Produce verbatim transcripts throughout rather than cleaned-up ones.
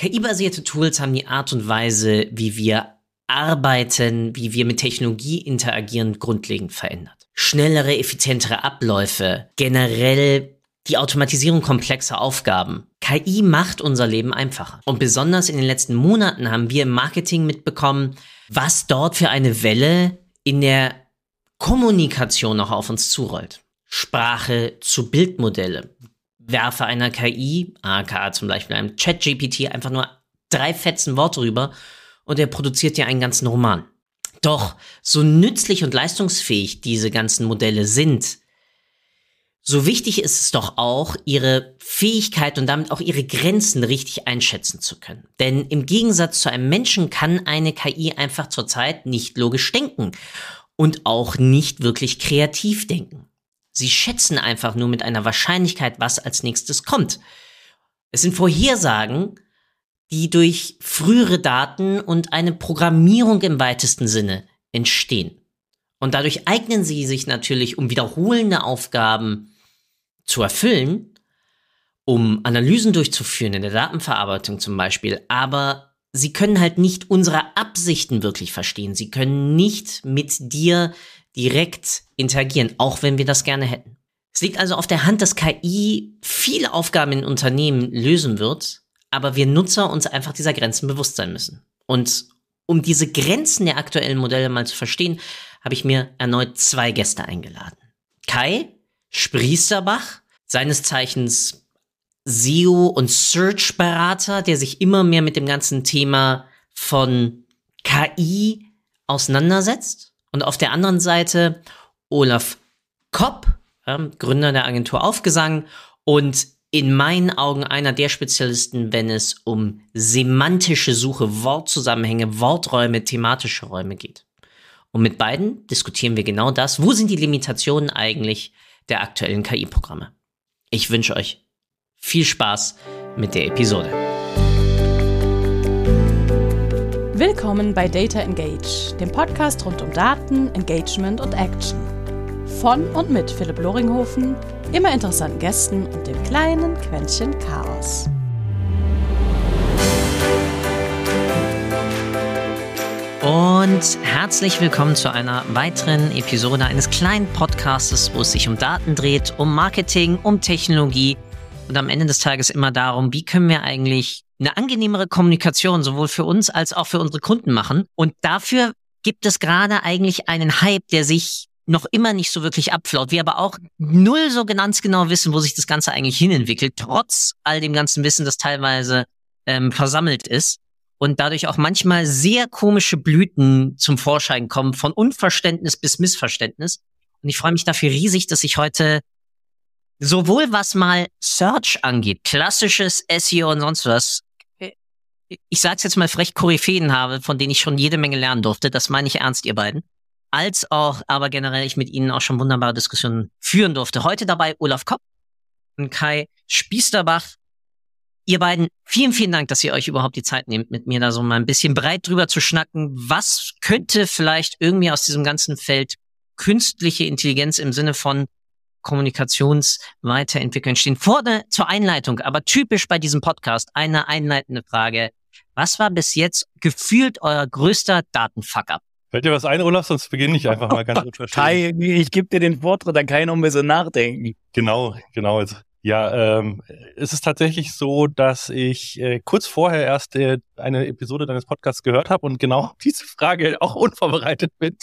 K I-basierte Tools haben die Art und Weise, wie wir arbeiten, wie wir mit Technologie interagieren, grundlegend verändert. Schnellere, effizientere Abläufe, generell die Automatisierung komplexer Aufgaben. K I macht unser Leben einfacher. Und besonders in den letzten Monaten haben wir im Marketing mitbekommen, was dort für eine Welle in der Kommunikation noch auf uns zurollt. Sprache zu Bildmodelle. Werfe einer K I, aka zum Beispiel einem ChatGPT, einfach nur drei fetzen Worte rüber und er produziert dir einen ganzen Roman. Doch so nützlich und leistungsfähig diese ganzen Modelle sind, so wichtig ist es doch auch, ihre Fähigkeit und damit auch ihre Grenzen richtig einschätzen zu können. Denn im Gegensatz zu einem Menschen kann eine K I einfach zurzeit nicht logisch denken und auch nicht wirklich kreativ denken. Sie schätzen einfach nur mit einer Wahrscheinlichkeit, was als nächstes kommt. Es sind Vorhersagen, die durch frühere Daten und eine Programmierung im weitesten Sinne entstehen. Und dadurch eignen sie sich natürlich, um wiederholende Aufgaben zu erfüllen, um Analysen durchzuführen, in der Datenverarbeitung zum Beispiel. Aber sie können halt nicht unsere Absichten wirklich verstehen. Sie können nicht mit dir direkt interagieren, auch wenn wir das gerne hätten. Es liegt also auf der Hand, dass K I viele Aufgaben in Unternehmen lösen wird, aber wir Nutzer uns einfach dieser Grenzen bewusst sein müssen. Und um diese Grenzen der aktuellen Modelle mal zu verstehen, habe ich mir erneut zwei Gäste eingeladen. Kai Spiesterbach, seines Zeichens S E O- und Search-Berater, der sich immer mehr mit dem ganzen Thema von K I auseinandersetzt. Und auf der anderen Seite Olaf Kopp, ähm, Gründer der Agentur Aufgesang und in meinen Augen einer der Spezialisten, wenn es um semantische Suche, Wortzusammenhänge, Worträume, thematische Räume geht. Und mit beiden diskutieren wir genau das. Wo sind die Limitationen eigentlich der aktuellen K I-Programme? Ich wünsche euch viel Spaß mit der Episode. Willkommen bei Data Engage, dem Podcast rund um Daten, Engagement und Action. Von und mit Philipp Loringhofen, immer interessanten Gästen und dem kleinen Quäntchen Chaos. Und herzlich willkommen zu einer weiteren Episode eines kleinen Podcastes, wo es sich um Daten dreht, um Marketing, um Technologie und am Ende des Tages immer darum, wie können wir eigentlich eine angenehmere Kommunikation sowohl für uns als auch für unsere Kunden machen. Und dafür gibt es gerade eigentlich einen Hype, der sich noch immer nicht so wirklich abflaut. Wir aber auch null so ganz genau wissen, wo sich das Ganze eigentlich hinentwickelt, trotz all dem ganzen Wissen, das teilweise ähm, versammelt ist und dadurch auch manchmal sehr komische Blüten zum Vorschein kommen, von Unverständnis bis Missverständnis. Und ich freue mich dafür riesig, dass ich heute sowohl was mal Search angeht, klassisches S E O und sonst was, ich sag's jetzt mal frech, Koryphäen habe, von denen ich schon jede Menge lernen durfte, das meine ich ernst, ihr beiden, als auch, aber generell ich mit ihnen auch schon wunderbare Diskussionen führen durfte. Heute dabei Olaf Kopp und Kai Spiesterbach. Ihr beiden, vielen, vielen Dank, dass ihr euch überhaupt die Zeit nehmt, mit mir da so mal ein bisschen breit drüber zu schnacken. Was könnte vielleicht irgendwie aus diesem ganzen Feld künstliche Intelligenz im Sinne von Kommunikationsweiterentwicklung stehen? Vorne zur Einleitung, aber typisch bei diesem Podcast, eine einleitende Frage. Was war bis jetzt gefühlt euer größter Datenfuck-up? Fällt dir was ein, Olaf? Sonst beginne ich einfach mal ganz unverständlich. Kai, ich gebe dir den Vortritt, dann kann ich noch ein bisschen nachdenken. Genau, genau. Also, ja, ähm, es ist tatsächlich so, dass ich äh, kurz vorher erst äh, eine Episode deines Podcasts gehört habe und genau diese Frage auch unvorbereitet bin,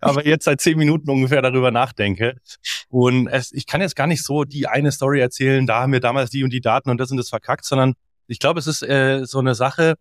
aber jetzt seit zehn Minuten ungefähr darüber nachdenke. Und es, ich kann jetzt gar nicht so die eine Story erzählen, da haben wir damals die und die Daten und das und das verkackt, sondern ich glaube, es ist äh, so eine Sache.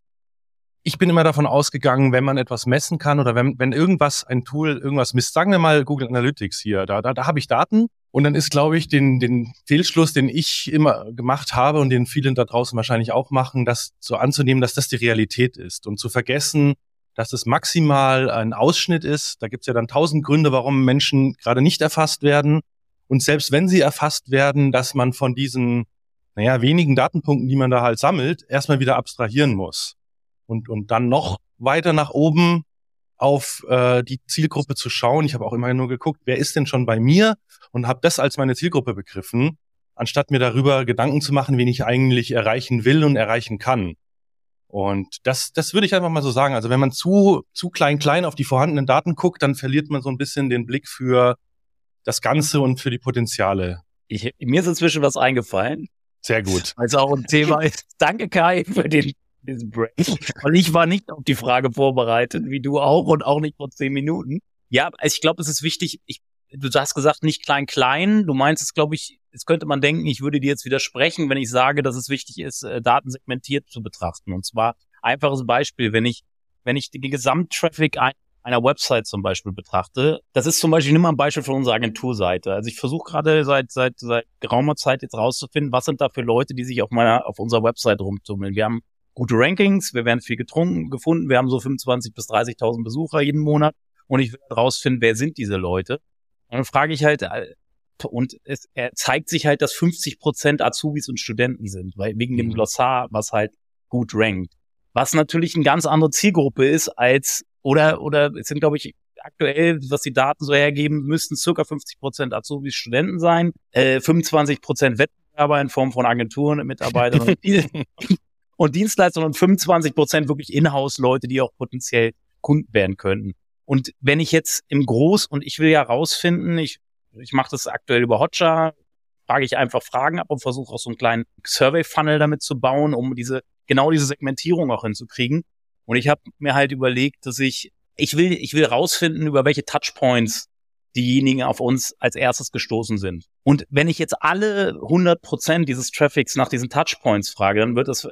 Ich bin immer davon ausgegangen, wenn man etwas messen kann oder wenn wenn irgendwas, ein Tool, irgendwas misst, sagen wir mal Google Analytics hier, da da, da habe ich Daten und dann ist, glaube ich, den den Fehlschluss, den ich immer gemacht habe und den vielen da draußen wahrscheinlich auch machen, das so anzunehmen, dass das die Realität ist und zu vergessen, dass es maximal ein Ausschnitt ist. Da gibt's ja dann tausend Gründe, warum Menschen gerade nicht erfasst werden und selbst wenn sie erfasst werden, dass man von diesen, naja, wenigen Datenpunkten, die man da halt sammelt, erstmal wieder abstrahieren muss. Und und dann noch weiter nach oben auf äh, die Zielgruppe zu schauen. Ich habe auch immer nur geguckt, wer ist denn schon bei mir und habe das als meine Zielgruppe begriffen, anstatt mir darüber Gedanken zu machen, wen ich eigentlich erreichen will und erreichen kann. Und das, das würde ich einfach mal so sagen. Also wenn man zu, zu klein, klein auf die vorhandenen Daten guckt, dann verliert man so ein bisschen den Blick für das Ganze und für die Potenziale. Ich, mir ist inzwischen was eingefallen. Sehr gut. Weil es auch ein Thema ist. Danke, Kai, für den, diesen Break. Weil ich war nicht auf die Frage vorbereitet, wie du auch, und auch nicht vor zehn Minuten. Ja, also ich glaube, es ist wichtig, ich, du hast gesagt, nicht klein, klein. Du meinst es, glaube ich, jetzt könnte man denken, ich würde dir jetzt widersprechen, wenn ich sage, dass es wichtig ist, Daten segmentiert zu betrachten. Und zwar, einfaches Beispiel, wenn ich, wenn ich den Gesamttraffic ein einer Website zum Beispiel betrachte. Das ist zum Beispiel, ich nehme mal ein Beispiel von unserer Agenturseite. Also ich versuche gerade seit, seit, seit geraumer Zeit jetzt rauszufinden, was sind da für Leute, die sich auf meiner, auf unserer Website rumtummeln. Wir haben gute Rankings, wir werden viel getrunken, gefunden, wir haben so fünfundzwanzigtausend bis dreißigtausend Besucher jeden Monat und ich will rausfinden, wer sind diese Leute. Und dann frage ich halt, und es zeigt sich halt, dass fünfzig Prozent Azubis und Studenten sind, weil wegen dem Glossar, was halt gut rankt. Was natürlich eine ganz andere Zielgruppe ist als Oder, oder, es sind, glaube ich, aktuell, was die Daten so hergeben, müssten circa fünfzig Prozent Azubis, Studenten sein, äh, fünfundzwanzig Prozent Wettbewerber in Form von Agenturen, Mitarbeitern und Dienstleistern und fünfundzwanzig Prozent wirklich Inhouse-Leute, die auch potenziell Kunden werden könnten. Und wenn ich jetzt im Groß, und ich will ja rausfinden, ich, ich mache das aktuell über Hotjar, frage ich einfach Fragen ab und versuche auch so einen kleinen Survey-Funnel damit zu bauen, um diese, genau diese Segmentierung auch hinzukriegen. Und ich habe mir halt überlegt, dass ich, ich will, ich will rausfinden, über welche Touchpoints diejenigen auf uns als erstes gestoßen sind. Und wenn ich jetzt alle hundert Prozent dieses Traffics nach diesen Touchpoints frage, dann wird das,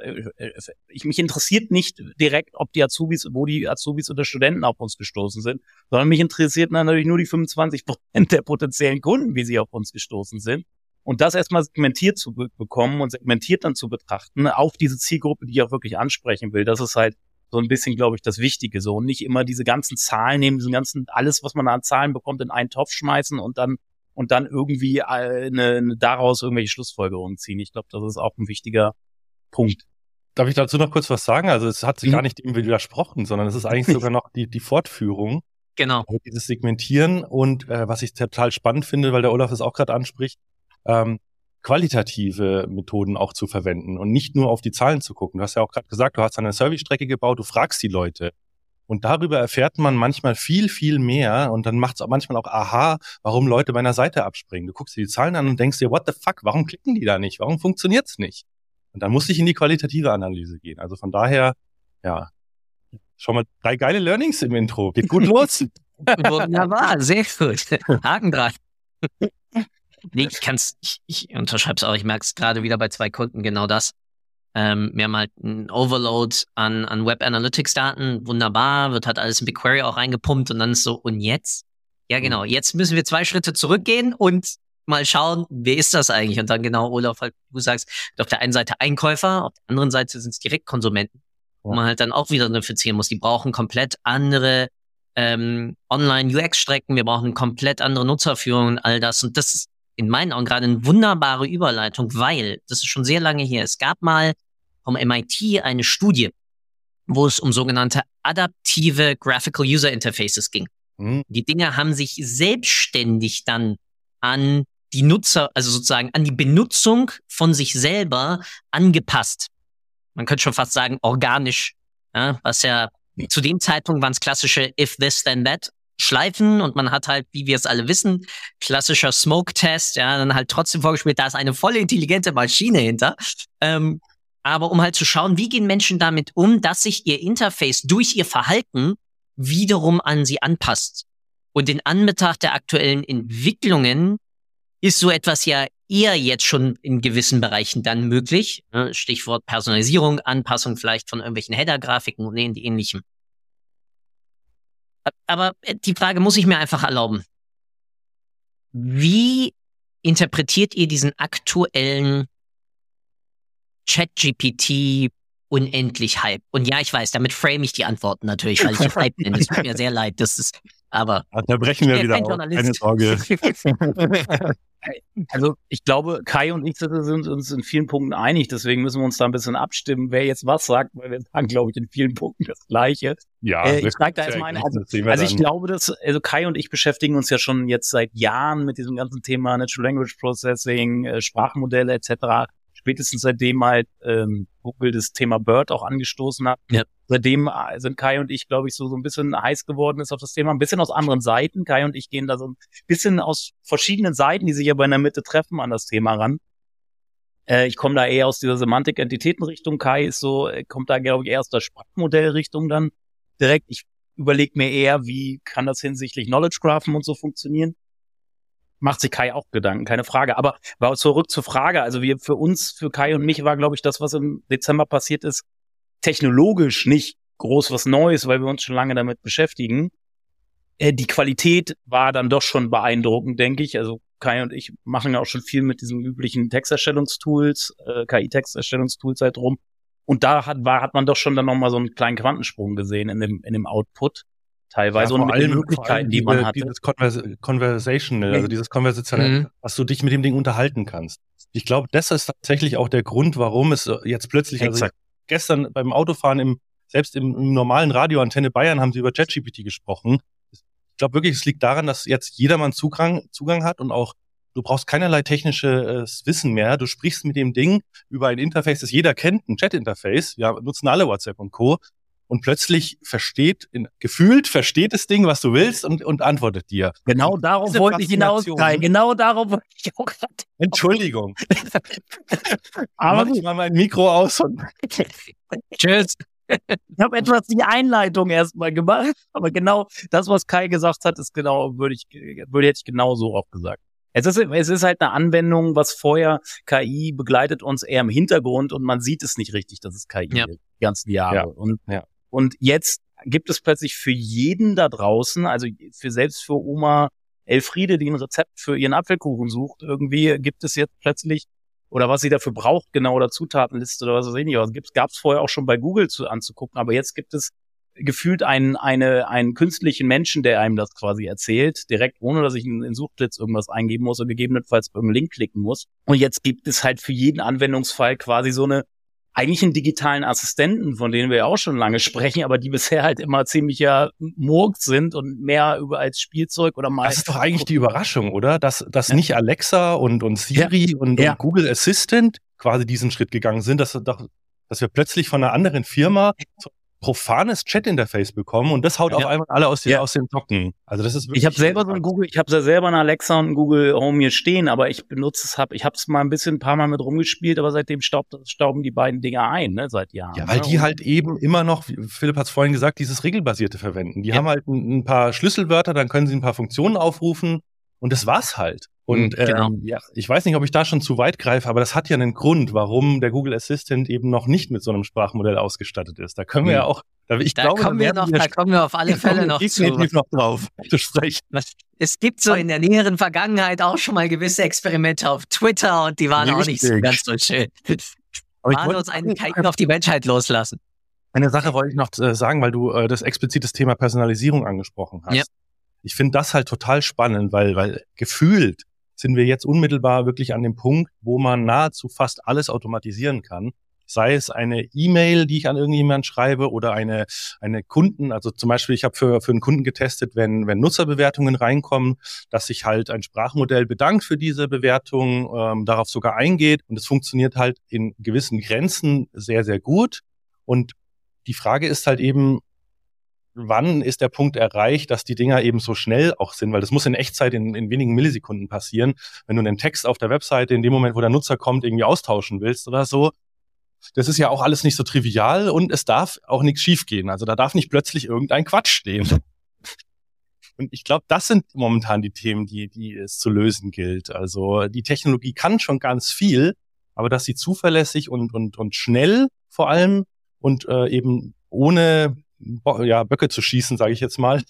ich, mich interessiert nicht direkt, ob die Azubis, wo die Azubis oder Studenten auf uns gestoßen sind, sondern mich interessiert natürlich nur die fünfundzwanzig Prozent der potenziellen Kunden, wie sie auf uns gestoßen sind. Und das erstmal segmentiert zu bekommen und segmentiert dann zu betrachten auf diese Zielgruppe, die ich auch wirklich ansprechen will, das ist halt so ein bisschen, glaube ich, das Wichtige so. Und nicht immer diese ganzen Zahlen nehmen, diesen ganzen, alles, was man an Zahlen bekommt, in einen Topf schmeißen und dann, und dann irgendwie eine, eine daraus irgendwelche Schlussfolgerungen ziehen. Ich glaube, das ist auch ein wichtiger Punkt. Darf ich dazu noch kurz was sagen? Also es hat sich mhm. gar nicht irgendwie widersprochen, sondern es ist eigentlich sogar noch die, die Fortführung. Genau. Dieses Segmentieren und äh, was ich total spannend finde, weil der Olaf es auch gerade anspricht, ähm, qualitative Methoden auch zu verwenden und nicht nur auf die Zahlen zu gucken. Du hast ja auch gerade gesagt, du hast eine Service-Strecke gebaut, du fragst die Leute. Und darüber erfährt man manchmal viel, viel mehr und dann macht es auch manchmal auch aha, warum Leute bei einer Seite abspringen. Du guckst dir die Zahlen an und denkst dir, what the fuck, warum klicken die da nicht? Warum funktioniert's nicht? Und dann muss ich in die qualitative Analyse gehen. Also von daher, ja, schon mal drei geile Learnings im Intro. Geht gut los. Wunderbar, sehr gut. Haken dran. Nee, ich kann's, ich, ich unterschreibe es auch, ich merke es gerade wieder bei zwei Kunden, genau das. Ähm, wir haben halt einen Overload an, an Web-Analytics-Daten, wunderbar, wird halt alles in BigQuery auch reingepumpt und dann ist so, und jetzt? Ja genau, jetzt müssen wir zwei Schritte zurückgehen und mal schauen, wer ist das eigentlich? Und dann genau, Olaf, halt, du sagst, auf der einen Seite Einkäufer, auf der anderen Seite sind es Direktkonsumenten, wo man halt dann auch wieder differenzieren muss. Die brauchen komplett andere ähm, Online-U X-Strecken, wir brauchen komplett andere Nutzerführung und all das, und das ist in meinen Augen gerade eine wunderbare Überleitung, weil, das ist schon sehr lange her, es gab mal vom M I T eine Studie, wo es um sogenannte adaptive Graphical User Interfaces ging. Mhm. Die Dinger haben sich selbstständig dann an die Nutzer, also sozusagen an die Benutzung von sich selber angepasst. Man könnte schon fast sagen organisch, ja, was ja mhm. zu dem Zeitpunkt waren es klassische if this then that Schleifen, und man hat halt, wie wir es alle wissen, klassischer Smoke-Test, ja, dann halt trotzdem vorgespielt, da ist eine voll intelligente Maschine hinter. Ähm, aber um halt zu schauen, wie gehen Menschen damit um, dass sich ihr Interface durch ihr Verhalten wiederum an sie anpasst. Und in Anbetracht der aktuellen Entwicklungen ist so etwas ja eher jetzt schon in gewissen Bereichen dann möglich. Ne? Stichwort Personalisierung, Anpassung vielleicht von irgendwelchen Header-Grafiken und ähnlichem. Aber die Frage muss ich mir einfach erlauben. Wie interpretiert ihr diesen aktuellen ChatGPT-Unendlich-Hype? Und ja, ich weiß, damit frame ich die Antworten natürlich, weil ich den Hype nenne. Es tut mir sehr leid, das ist, aber... Da brechen wir wieder auf, keine Sorge. Also ich glaube, Kai und ich sind uns in vielen Punkten einig, deswegen müssen wir uns da ein bisschen abstimmen, wer jetzt was sagt, weil wir sagen, glaube ich, in vielen Punkten das Gleiche. Ja, äh, ich zeige da erstmal eine. Also, also ich glaube, dass, also Kai und ich beschäftigen uns ja schon jetzt seit Jahren mit diesem ganzen Thema Natural Language Processing, Sprachmodelle et cetera. Ich spätestens seitdem halt ähm, Google das Thema BERT auch angestoßen hat. Ja. Seitdem sind Kai und ich, glaube ich, so so ein bisschen heiß geworden ist auf das Thema, ein bisschen aus anderen Seiten. Kai und ich gehen da so ein bisschen aus verschiedenen Seiten, die sich aber in der Mitte treffen, an das Thema ran. Äh, ich komme da eher aus dieser Semantik-Entitäten-Richtung. Kai ist so, kommt da, glaube ich, eher aus der Sprachmodell-Richtung dann direkt. Ich überlege mir eher, wie kann das hinsichtlich Knowledge Graphen und so funktionieren. Macht sich Kai auch Gedanken, keine Frage. Aber war zurück zur Frage. Also wir, für uns, für Kai und mich war, glaube ich, das, was im Dezember passiert ist, technologisch nicht groß was Neues, weil wir uns schon lange damit beschäftigen. Äh, die Qualität war dann doch schon beeindruckend, denke ich. Also Kai und ich machen ja auch schon viel mit diesen üblichen Texterstellungstools, äh, K I-Texterstellungstools halt rum. Und da hat, war, hat man doch schon dann nochmal so einen kleinen Quantensprung gesehen in dem, in dem Output. Teilweise ja, und mit den Möglichkeiten, die, die man hatte. Dieses Convers- Conversational, mhm. also dieses Konversationelle, mhm. dass du dich mit dem Ding unterhalten kannst. Ich glaube, das ist tatsächlich auch der Grund, warum es jetzt plötzlich, also gestern beim Autofahren, im, selbst im, im normalen Radio Antenne Bayern haben sie über ChatGPT gesprochen. Ich glaube wirklich, es liegt daran, dass jetzt jedermann Zugang, Zugang hat und auch du brauchst keinerlei technisches Wissen mehr. Du sprichst mit dem Ding über ein Interface, das jeder kennt, ein Chat-Interface. Wir nutzen alle WhatsApp und Co. Und plötzlich versteht, gefühlt versteht das Ding, was du willst und, und antwortet dir. Genau darauf wollte ich hinaus, Kai. Genau darauf wollte ich auch gerade. Entschuldigung. Aber mach ich mal mein Mikro aus und tschüss. Ich habe etwas die Einleitung erstmal gemacht, aber genau das, was Kai gesagt hat, ist genau, würde ich, würde hätte ich genau so auch gesagt. Es ist, es ist halt eine Anwendung, was vorher K I begleitet uns eher im Hintergrund und man sieht es nicht richtig, dass es K I ja. ist, die ganzen Jahre. Ja. Und, ja. und jetzt gibt es plötzlich für jeden da draußen, also für selbst für Oma Elfriede, die ein Rezept für ihren Apfelkuchen sucht, irgendwie gibt es jetzt plötzlich, oder was sie dafür braucht, genau, oder Zutatenliste oder was weiß ich nicht, was gibt's, gab's vorher auch schon bei Google zu anzugucken, aber jetzt gibt es gefühlt einen, eine, einen künstlichen Menschen, der einem das quasi erzählt, direkt, ohne dass ich in, in Suchblitz irgendwas eingeben muss und gegebenenfalls irgendeinen Link klicken muss. Und jetzt gibt es halt für jeden Anwendungsfall quasi so eine, eigentlich einen digitalen Assistenten, von denen wir ja auch schon lange sprechen, aber die bisher halt immer ziemlich ja murkt sind und mehr über als Spielzeug oder mal. Das ist doch eigentlich die Überraschung, oder? Dass, dass ja. nicht Alexa und, und Siri ja. und, ja. und Google Assistant quasi diesen Schritt gegangen sind, dass, dass wir plötzlich von einer anderen Firma profanes Chat-Interface bekommen und das haut ja. auf einmal alle aus den, ja. aus den Socken. Also das ist wirklich. Ich habe selber so ein Google, ich habe ja selber eine Alexa und Google Home hier stehen, aber ich benutze es, hab, ich habe es mal ein bisschen, ein paar Mal mit rumgespielt, aber seitdem staubt, stauben die beiden Dinger ein, ne, seit Jahren. Ja, weil die halt eben immer noch, Philipp hat es vorhin gesagt, dieses Regelbasierte verwenden. Die ja. haben halt ein, ein paar Schlüsselwörter, dann können sie ein paar Funktionen aufrufen und das war's halt. Und mhm, genau. ähm, ja, ich weiß nicht, ob ich da schon zu weit greife, aber das hat ja einen Grund, warum der Google Assistant eben noch nicht mit so einem Sprachmodell ausgestattet ist. Da können wir mhm. ja auch, da, ich da glaube, kommen wir noch, wir da kommen wir auf alle Fälle noch zu. noch drauf zu sprechen. Es gibt so in der näheren Vergangenheit auch schon mal gewisse Experimente auf Twitter und die waren Richtig. auch nicht so ganz so schön. Waren uns eine K I auf die Menschheit loslassen. Eine Sache wollte ich noch sagen, weil du äh, das explizite Thema Personalisierung angesprochen hast. Ja. Ich finde das halt total spannend, weil, weil gefühlt sind wir jetzt unmittelbar wirklich an dem Punkt, wo man nahezu fast alles automatisieren kann. Sei es eine E-Mail, die ich an irgendjemanden schreibe oder eine eine Kunden, also zum Beispiel, ich habe für für einen Kunden getestet, wenn wenn Nutzerbewertungen reinkommen, dass sich halt ein Sprachmodell bedankt für diese Bewertung, ähm, darauf sogar eingeht und es funktioniert halt in gewissen Grenzen sehr, sehr gut. Und die Frage ist halt eben, wann ist der Punkt erreicht, dass die Dinger eben so schnell auch sind, weil das muss in Echtzeit in, in wenigen Millisekunden passieren. Wenn du einen Text auf der Webseite in dem Moment, wo der Nutzer kommt, irgendwie austauschen willst oder so, das ist ja auch alles nicht so trivial und es darf auch nichts schiefgehen. Also da darf nicht plötzlich irgendein Quatsch stehen. Und ich glaube, das sind momentan die Themen, die, die es zu lösen gilt. Also die Technologie kann schon ganz viel, aber dass sie zuverlässig und, und, und schnell vor allem und äh, eben ohne ja, Böcke zu schießen, sage ich jetzt mal,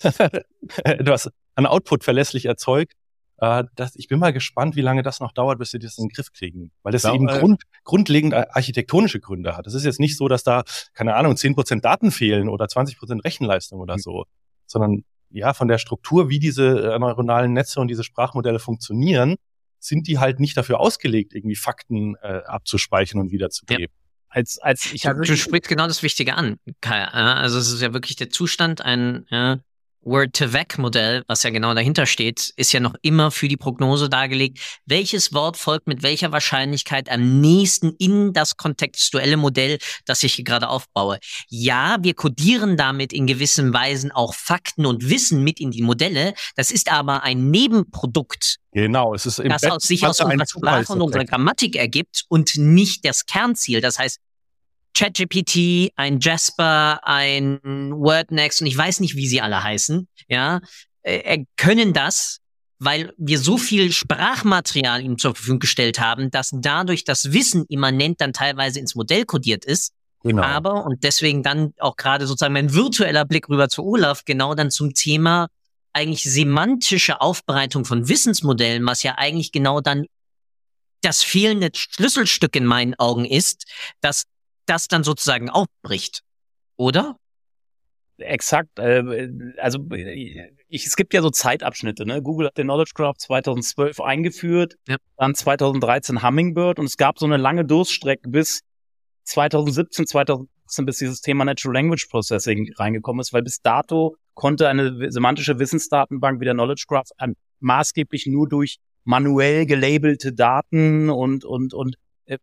etwas an Output verlässlich erzeugt. Äh, das, ich bin mal gespannt, wie lange das noch dauert, bis wir das in den Griff kriegen. Weil das ja, eben äh, grund, grundlegend architektonische Gründe hat. Es ist jetzt nicht so, dass da, keine Ahnung, zehn Prozent Daten fehlen oder zwanzig Prozent Rechenleistung oder so. Sondern ja, von der Struktur, wie diese neuronalen Netze und diese Sprachmodelle funktionieren, sind die halt nicht dafür ausgelegt, irgendwie Fakten äh, abzuspeichern und wiederzugeben. Ja. Als, als ich du, du sprichst genau das Wichtige an, Kai. Also es ist ja wirklich der Zustand, ein ja, Word to Vec Modell, was ja genau dahinter steht, ist ja noch immer für die Prognose dargelegt, welches Wort folgt mit welcher Wahrscheinlichkeit am nächsten in das kontextuelle Modell, das ich hier gerade aufbaue. Ja, wir kodieren damit in gewissen Weisen auch Fakten und Wissen mit in die Modelle. Das ist aber ein Nebenprodukt, genau, es ist im das Bett, aus sich aus unserer Sprache und unserer Grammatik ergibt und nicht das Kernziel. Das heißt, ChatGPT, ein Jasper, ein Word Next und ich weiß nicht, wie sie alle heißen, ja, äh, können das, weil wir so viel Sprachmaterial ihm zur Verfügung gestellt haben, dass dadurch das Wissen immanent dann teilweise ins Modell kodiert ist. Genau. Aber, und deswegen dann auch gerade sozusagen mein virtueller Blick rüber zu Olaf, genau dann zum Thema eigentlich semantische Aufbereitung von Wissensmodellen, was ja eigentlich genau dann das fehlende Schlüsselstück in meinen Augen ist, dass das dann sozusagen aufbricht, oder? Exakt. Äh, also ich, es gibt ja so Zeitabschnitte. Ne? Google hat den Knowledge Graph zweitausendzwölf eingeführt, ja. Dann zweitausenddreizehn Hummingbird und es gab so eine lange Durststrecke bis zweitausendsiebzehn, zweitausendachtzehn, bis dieses Thema Natural Language Processing reingekommen ist, weil bis dato konnte eine semantische Wissensdatenbank wie der Knowledge Graph an, maßgeblich nur durch manuell gelabelte Daten und und und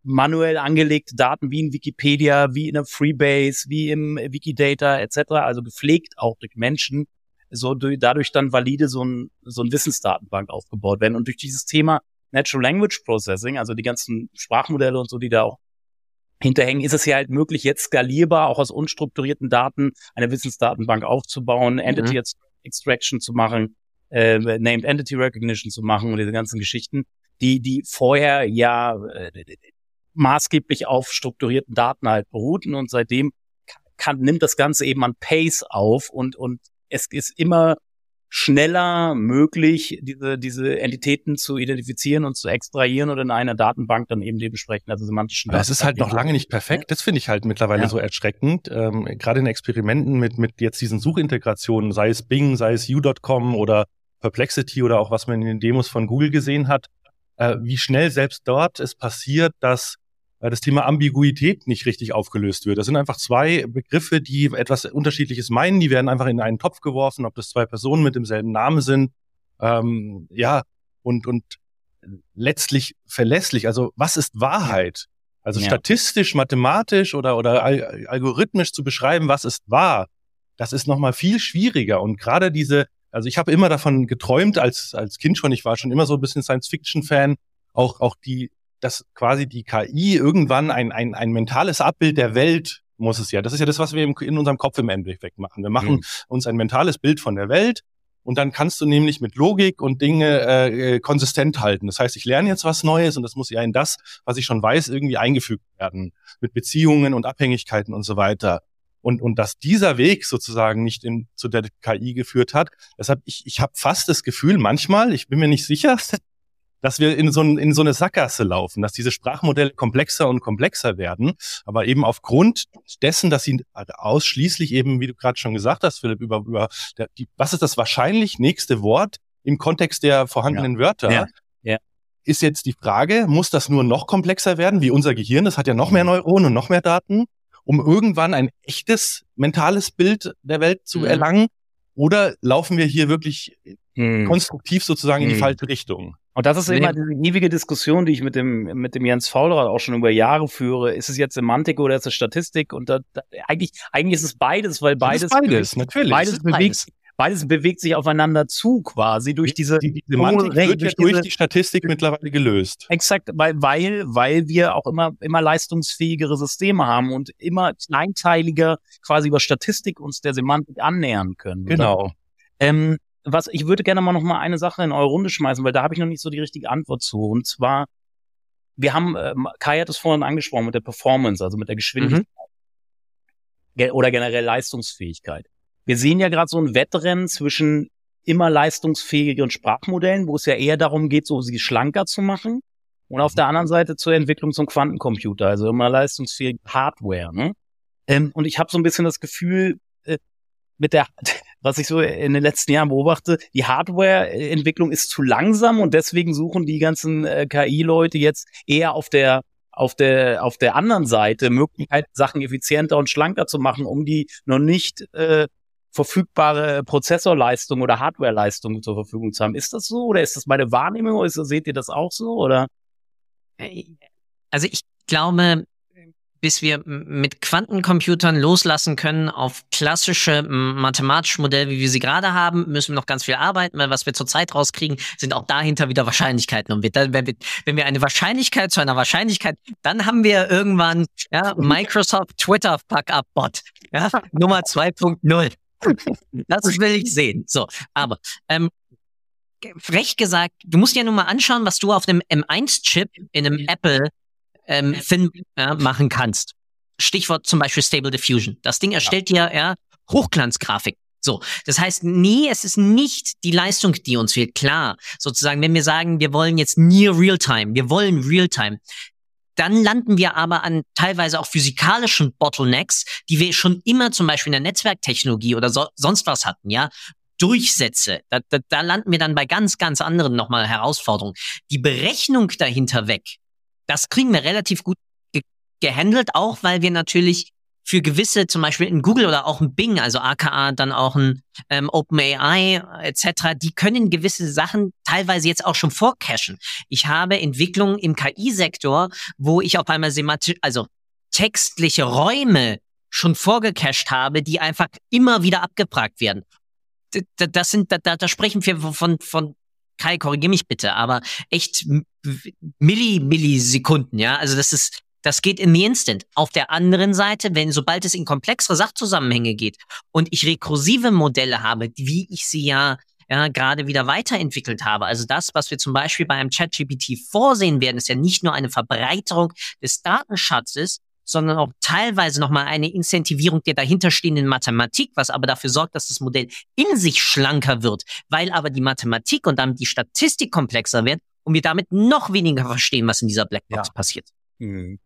manuell angelegte Daten wie in Wikipedia, wie in der Freebase, wie im Wikidata et cetera, also gepflegt auch durch Menschen, so durch, dadurch dann valide so ein so ein Wissensdatenbank aufgebaut werden. Und durch dieses Thema Natural Language Processing, also die ganzen Sprachmodelle und so, die da auch hinterhängen, ist es ja halt möglich, jetzt skalierbar auch aus unstrukturierten Daten eine Wissensdatenbank aufzubauen, Entity mhm. Extraction zu machen, äh, Named Entity Recognition zu machen und diese ganzen Geschichten, die die vorher ja äh, maßgeblich auf strukturierten Daten halt beruhten und seitdem kann, nimmt das Ganze eben an Pace auf und und es ist immer schneller möglich, diese diese Entitäten zu identifizieren und zu extrahieren oder in einer Datenbank dann eben dementsprechend, also semantischen. Das ist halt noch lange nicht perfekt. Das finde ich halt mittlerweile ja. so erschreckend. Ähm, gerade in Experimenten mit mit jetzt diesen Suchintegrationen, sei es Bing, sei es you dot com oder Perplexity oder auch was man in den Demos von Google gesehen hat, äh, wie schnell selbst dort es passiert, dass das Thema Ambiguität nicht richtig aufgelöst wird. Das sind einfach zwei Begriffe, die etwas Unterschiedliches meinen. Die werden einfach in einen Topf geworfen, ob das zwei Personen mit demselben Namen sind. Ähm, ja, und und letztlich verlässlich. Also was ist Wahrheit? Also ja. statistisch, mathematisch oder oder al- algorithmisch zu beschreiben, was ist wahr, das ist nochmal viel schwieriger. Und gerade diese, also ich habe immer davon geträumt, als als Kind schon, ich war schon immer so ein bisschen Science-Fiction-Fan, auch auch die dass quasi die K I irgendwann ein ein ein mentales Abbild der Welt muss es ja. Das ist ja das, was wir im, in unserem Kopf im Endeffekt machen. Wir machen mhm. uns ein mentales Bild von der Welt und dann kannst du nämlich mit Logik und Dinge äh, konsistent halten. Das heißt, ich lerne jetzt was Neues und das muss ja in das, was ich schon weiß, irgendwie eingefügt werden. Mit Beziehungen und Abhängigkeiten und so weiter. Und und dass dieser Weg sozusagen nicht in, zu der K I geführt hat, deshalb, ich ich habe fast das Gefühl, manchmal, ich bin mir nicht sicher, dass wir in so, ein, in so eine Sackgasse laufen, dass diese Sprachmodelle komplexer und komplexer werden, aber eben aufgrund dessen, dass sie ausschließlich eben, wie du gerade schon gesagt hast, Philipp, über, über der, die, was ist das wahrscheinlich nächste Wort im Kontext der vorhandenen ja. Wörter, ja. Ja. ist jetzt die Frage, muss das nur noch komplexer werden, wie unser Gehirn, das hat ja noch mehr Neuronen und noch mehr Daten, um irgendwann ein echtes mentales Bild der Welt zu mhm. erlangen, oder laufen wir hier wirklich mhm. konstruktiv sozusagen mhm. in die falsche Richtung? Und das ist nee. immer diese ewige Diskussion, die ich mit dem mit dem Jens Faulerer auch schon über Jahre führe. Ist es jetzt Semantik oder ist es Statistik? Und da, da, eigentlich eigentlich ist es beides, weil beides das ist beides natürlich beides bewegt beides. beides bewegt sich aufeinander zu quasi durch diese die, die Semantik Re- wird durch, diese, durch die Statistik mittlerweile gelöst. Exakt, weil weil weil wir auch immer immer leistungsfähigere Systeme haben und immer kleinteiliger quasi über Statistik uns der Semantik annähern können. Genau. Ähm, Was, ich würde gerne mal noch mal eine Sache in eure Runde schmeißen, weil da habe ich noch nicht so die richtige Antwort zu. Und zwar, wir haben, äh, Kai hat es vorhin angesprochen mit der Performance, also mit der Geschwindigkeit mhm. oder generell Leistungsfähigkeit. Wir sehen ja gerade so ein Wettrennen zwischen immer leistungsfähigeren Sprachmodellen, wo es ja eher darum geht, so sie schlanker zu machen und mhm. auf der anderen Seite zur Entwicklung zum Quantencomputer, also immer leistungsfähige Hardware. Ne? Ähm, und ich habe so ein bisschen das Gefühl, äh, mit der was ich so in den letzten Jahren beobachte, die Hardware-Entwicklung ist zu langsam und deswegen suchen die ganzen äh, K I-Leute jetzt eher auf der auf der auf der anderen Seite Möglichkeiten, Sachen effizienter und schlanker zu machen, um die noch nicht äh, verfügbare Prozessorleistung oder Hardwareleistung zur Verfügung zu haben. Ist das so oder ist das meine Wahrnehmung oder seht ihr das auch so? Oder? Also ich glaube, bis wir mit Quantencomputern loslassen können auf klassische mathematische Modelle, wie wir sie gerade haben, müssen wir noch ganz viel arbeiten, weil was wir zurzeit rauskriegen, sind auch dahinter wieder Wahrscheinlichkeiten. Und wenn wir eine Wahrscheinlichkeit zu einer Wahrscheinlichkeit, dann haben wir irgendwann ja, Microsoft Twitter Fuck-Up-Bot ja, Nummer zwei Punkt null. Das will ich sehen. So, aber ähm, frech gesagt, du musst dir nur mal anschauen, was du auf dem M eins Chip in einem Apple ähm, Film ja, machen kannst. Stichwort zum Beispiel Stable Diffusion. Das Ding erstellt ja. dir ja, Hochglanzgrafik. So, das heißt, nee, es ist nicht die Leistung, die uns fehlt. Klar, sozusagen, wenn wir sagen, wir wollen jetzt near Realtime, wir wollen Realtime, dann landen wir aber an teilweise auch physikalischen Bottlenecks, die wir schon immer zum Beispiel in der Netzwerktechnologie oder so, sonst was hatten, ja, Durchsätze. Da, da, da landen wir dann bei ganz, ganz anderen nochmal Herausforderungen. Die Berechnung dahinter weg, das kriegen wir relativ gut ge- gehandelt, auch weil wir natürlich für gewisse, zum Beispiel in Google oder auch in Bing, also aka dann auch in ähm, OpenAI et cetera, die können gewisse Sachen teilweise jetzt auch schon vorcachen. Ich habe Entwicklungen im K I-Sektor, wo ich auf einmal sematisch, also textliche Räume schon vorgecached habe, die einfach immer wieder abgefragt werden. Das sind, da, da sprechen wir von, von Kai, korrigier mich bitte, aber echt Milli, Millisekunden, ja, also das ist, das geht in the instant. Auf der anderen Seite, wenn sobald es in komplexere Sachzusammenhänge geht und ich rekursive Modelle habe, wie ich sie ja, ja gerade wieder weiterentwickelt habe, also das, was wir zum Beispiel bei einem ChatGPT vorsehen werden, ist ja nicht nur eine Verbreiterung des Datenschatzes, sondern auch teilweise nochmal eine Incentivierung der dahinterstehenden Mathematik, was aber dafür sorgt, dass das Modell in sich schlanker wird, weil aber die Mathematik und dann die Statistik komplexer wird und wir damit noch weniger verstehen, was in dieser Blackbox ja. passiert. Mhm.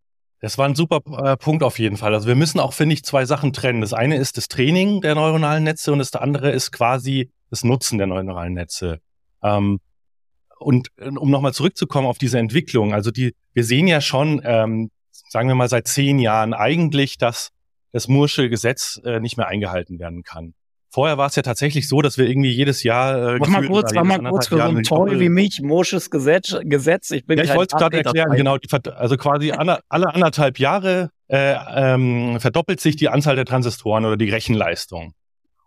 Das war ein super äh, Punkt auf jeden Fall. Also wir müssen auch, finde ich, zwei Sachen trennen. Das eine ist das Training der neuronalen Netze und das andere ist quasi das Nutzen der neuronalen Netze. Ähm, und um nochmal zurückzukommen auf diese Entwicklung, also die, wir sehen ja schon, ähm, sagen wir mal seit zehn Jahren eigentlich, dass das Moore'sche Gesetz äh, nicht mehr eingehalten werden kann. Vorher war es ja tatsächlich so, dass wir irgendwie jedes Jahr... Äh, mach mal kurz, mach mal kurz für so einen Toll wie mich, Moore'sches Gesetz, Gesetz. Ich bin ja, ich wollte es gerade erklären, genau. Also quasi alle, alle anderthalb Jahre äh, ähm, verdoppelt sich die Anzahl der Transistoren oder die Rechenleistung.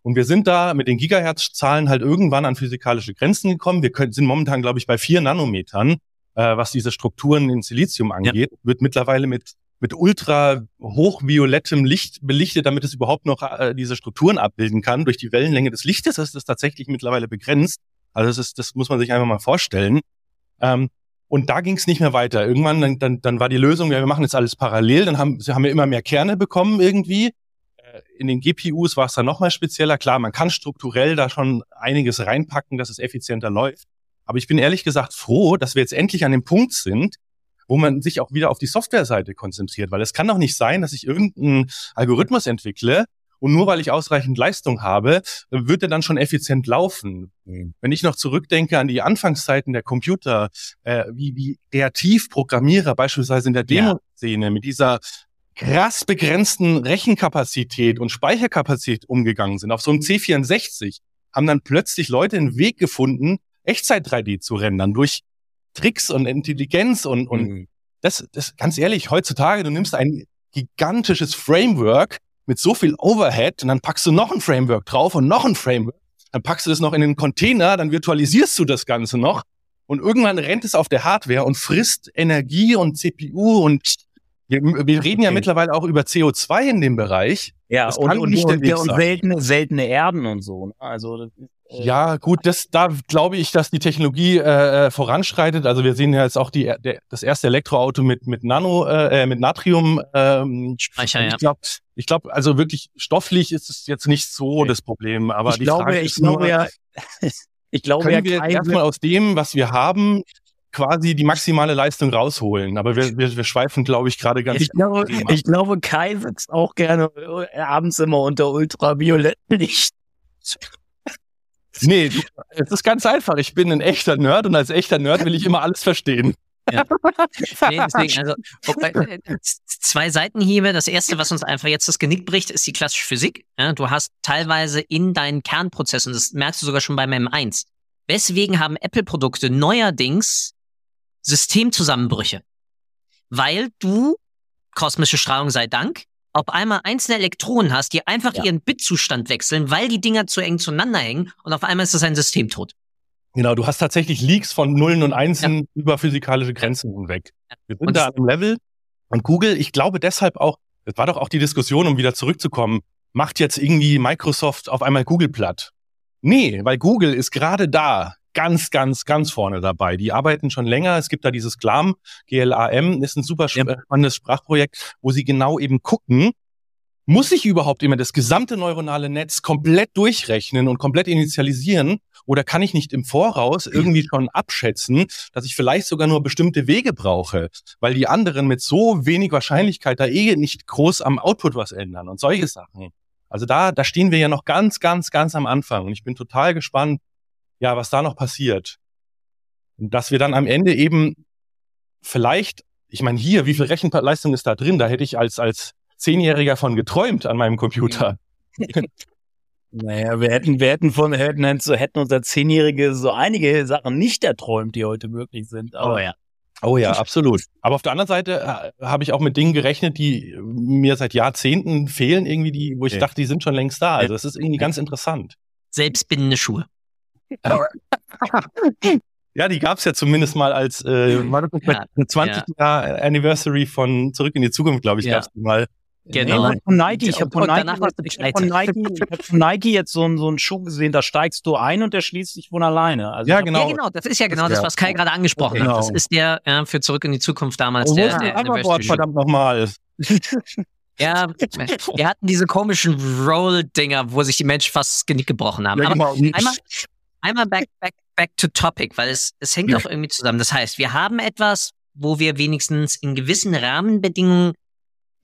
Und wir sind da mit den Gigahertz-Zahlen halt irgendwann an physikalische Grenzen gekommen. Wir können, sind momentan, glaube ich, bei vier Nanometern. Was diese Strukturen in Silizium angeht, ja. wird mittlerweile mit mit ultra hochviolettem Licht belichtet, damit es überhaupt noch äh, diese Strukturen abbilden kann. Durch die Wellenlänge des Lichtes ist das tatsächlich mittlerweile begrenzt. Also das ist, das muss man sich einfach mal vorstellen. Ähm, und da ging es nicht mehr weiter. Irgendwann dann, dann dann war die Lösung, ja, wir machen jetzt alles parallel. Dann haben haben wir immer mehr Kerne bekommen irgendwie. Äh, in den G P Us war es dann noch mal spezieller. Klar, man kann strukturell da schon einiges reinpacken, dass es effizienter läuft. Aber ich bin ehrlich gesagt froh, dass wir jetzt endlich an dem Punkt sind, wo man sich auch wieder auf die Softwareseite konzentriert. Weil es kann doch nicht sein, dass ich irgendeinen Algorithmus entwickle und nur weil ich ausreichend Leistung habe, wird er dann schon effizient laufen. Mhm. Wenn ich noch zurückdenke an die Anfangszeiten der Computer, äh, wie, wie kreativ Programmierer beispielsweise in der Demo-Szene ja. mit dieser krass begrenzten Rechenkapazität und Speicherkapazität umgegangen sind. Auf so einem C vierundsechzig haben dann plötzlich Leute einen Weg gefunden, Echtzeit drei D zu rendern durch Tricks und Intelligenz und, und mhm. das, das, ganz ehrlich, heutzutage, du nimmst ein gigantisches Framework mit so viel Overhead und dann packst du noch ein Framework drauf und noch ein Framework, dann packst du das noch in den Container, dann virtualisierst du das Ganze noch und irgendwann rennt es auf der Hardware und frisst Energie und C P U und wir, wir reden okay. ja mittlerweile auch über C O zwei in dem Bereich. Ja, das und, und, und, und seltene, seltene Erden und so. Also, das ist ja, gut, das, da glaube ich, dass die Technologie äh, voranschreitet. Also wir sehen ja jetzt auch die, der, das erste Elektroauto mit mit Nano, äh, mit Natrium. Ähm, Speicher, ich glaube, ja. ich glaube, also wirklich stofflich ist es jetzt nicht so okay. das Problem. Aber ich die glaube, Frage ich ist glaube nur, ja, ich glaube ja, wir erstmal aus dem, was wir haben, quasi die maximale Leistung rausholen. Aber wir, wir, wir schweifen, glaube ich, gerade ganz... Ich glaube, ich glaube, Kai sitzt auch gerne abends immer unter ultraviolettem Licht. Nee, es ist ganz einfach. Ich bin ein echter Nerd und als echter Nerd will ich immer alles verstehen. Ja. Nee, deswegen, also, okay, zwei Seitenhiebe. Das erste, was uns einfach jetzt das Genick bricht, ist die klassische Physik. Ja, du hast teilweise in deinen Kernprozessen, das merkst du sogar schon beim M eins, weswegen haben Apple-Produkte neuerdings Systemzusammenbrüche? Weil du, kosmische Strahlung sei Dank, auf einmal einzelne Elektronen hast, die einfach ja. ihren Bitzustand wechseln, weil die Dinger zu eng zueinander hängen und auf einmal ist das ein Systemtod. Genau, du hast tatsächlich Leaks von Nullen und Einsen ja. über physikalische Grenzen hinweg. Wir sind und da an einem Level und Google, ich glaube deshalb auch, das war doch auch die Diskussion, um wieder zurückzukommen, macht jetzt irgendwie Microsoft auf einmal Google platt? Nee, weil Google ist gerade da ganz, ganz, ganz vorne dabei. Die arbeiten schon länger. Es gibt da dieses GLAM, G L A M, ist ein super spannendes ja. Sprachprojekt, wo sie genau eben gucken, muss ich überhaupt immer das gesamte neuronale Netz komplett durchrechnen und komplett initialisieren oder kann ich nicht im Voraus irgendwie schon abschätzen, dass ich vielleicht sogar nur bestimmte Wege brauche, weil die anderen mit so wenig Wahrscheinlichkeit da eh nicht groß am Output was ändern und solche Sachen. Also da, da stehen wir ja noch ganz, ganz, ganz am Anfang und ich bin total gespannt, ja, was da noch passiert. Und dass wir dann am Ende eben vielleicht, ich meine hier, wie viel Rechenleistung ist da drin? Da hätte ich als als Zehnjähriger von geträumt an meinem Computer. Ja. Naja, wir hätten, wir hätten von hätten, hätten unser Zehnjährige so einige Sachen nicht erträumt, die heute möglich sind. Aber oh ja. Oh ja, absolut. Aber auf der anderen Seite äh, habe ich auch mit Dingen gerechnet, die mir seit Jahrzehnten fehlen, irgendwie, die, wo ich ja. dachte, die sind schon längst da. Also das ist irgendwie ganz interessant. Selbstbindende Schuhe. Ja, die gab es ja zumindest mal als äh, war das ja, zwanzig-Jahr-Anniversary ja. von Zurück in die Zukunft, glaube ich, ja. gab es mal. Genau. Ich habe von Nike, ich hab von, Nike, ich hab von, Nike ich hab von Nike jetzt so, so einen Schuh gesehen, da steigst du ein und der schließt sich von alleine. Also ja, genau. ja, genau. Das ist ja genau das, das was Kai gerade angesprochen okay, hat. Genau. Das ist der ja, für Zurück in die Zukunft damals. Oh, der, der, der Anniversary-Schuh. Verdammt nochmal. Ja, wir hatten diese komischen Roll-Dinger, wo sich die Menschen fast das Genick gebrochen haben. Ja, aber genau. einmal, einmal back, back, back to topic, weil es, es hängt auch irgendwie zusammen. Das heißt, wir haben etwas, wo wir wenigstens in gewissen Rahmenbedingungen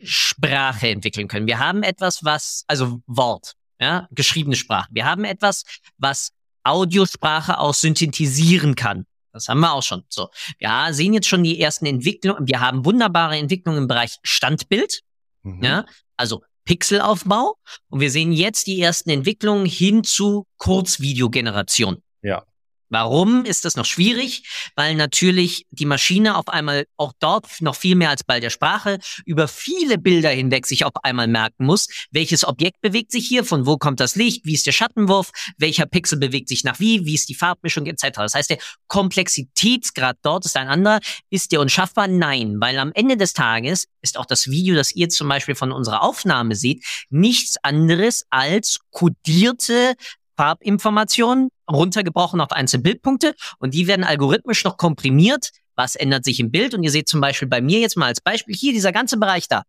Sprache entwickeln können. Wir haben etwas, was, also Wort, ja, geschriebene Sprache. Wir haben etwas, was Audiosprache auch synthetisieren kann. Das haben wir auch schon. So, ja, sehen jetzt schon die ersten Entwicklungen. Wir haben wunderbare Entwicklungen im Bereich Standbild, mhm. ja, also Pixelaufbau. Und wir sehen jetzt die ersten Entwicklungen hin zu Kurzvideogeneration. Ja. Warum ist das noch schwierig? Weil natürlich die Maschine auf einmal auch dort noch viel mehr als bei der Sprache über viele Bilder hinweg sich auf einmal merken muss, welches Objekt bewegt sich hier, von wo kommt das Licht, wie ist der Schattenwurf, welcher Pixel bewegt sich nach wie, wie ist die Farbmischung et cetera. Das heißt, der Komplexitätsgrad dort ist ein anderer. Ist der unschaffbar? Nein, weil am Ende des Tages ist auch das Video, das ihr zum Beispiel von unserer Aufnahme seht, nichts anderes als kodierte Farbinformationen, runtergebrochen auf einzelne Bildpunkte und die werden algorithmisch noch komprimiert. Was ändert sich im Bild? Und ihr seht zum Beispiel bei mir jetzt mal als Beispiel hier, dieser ganze Bereich da,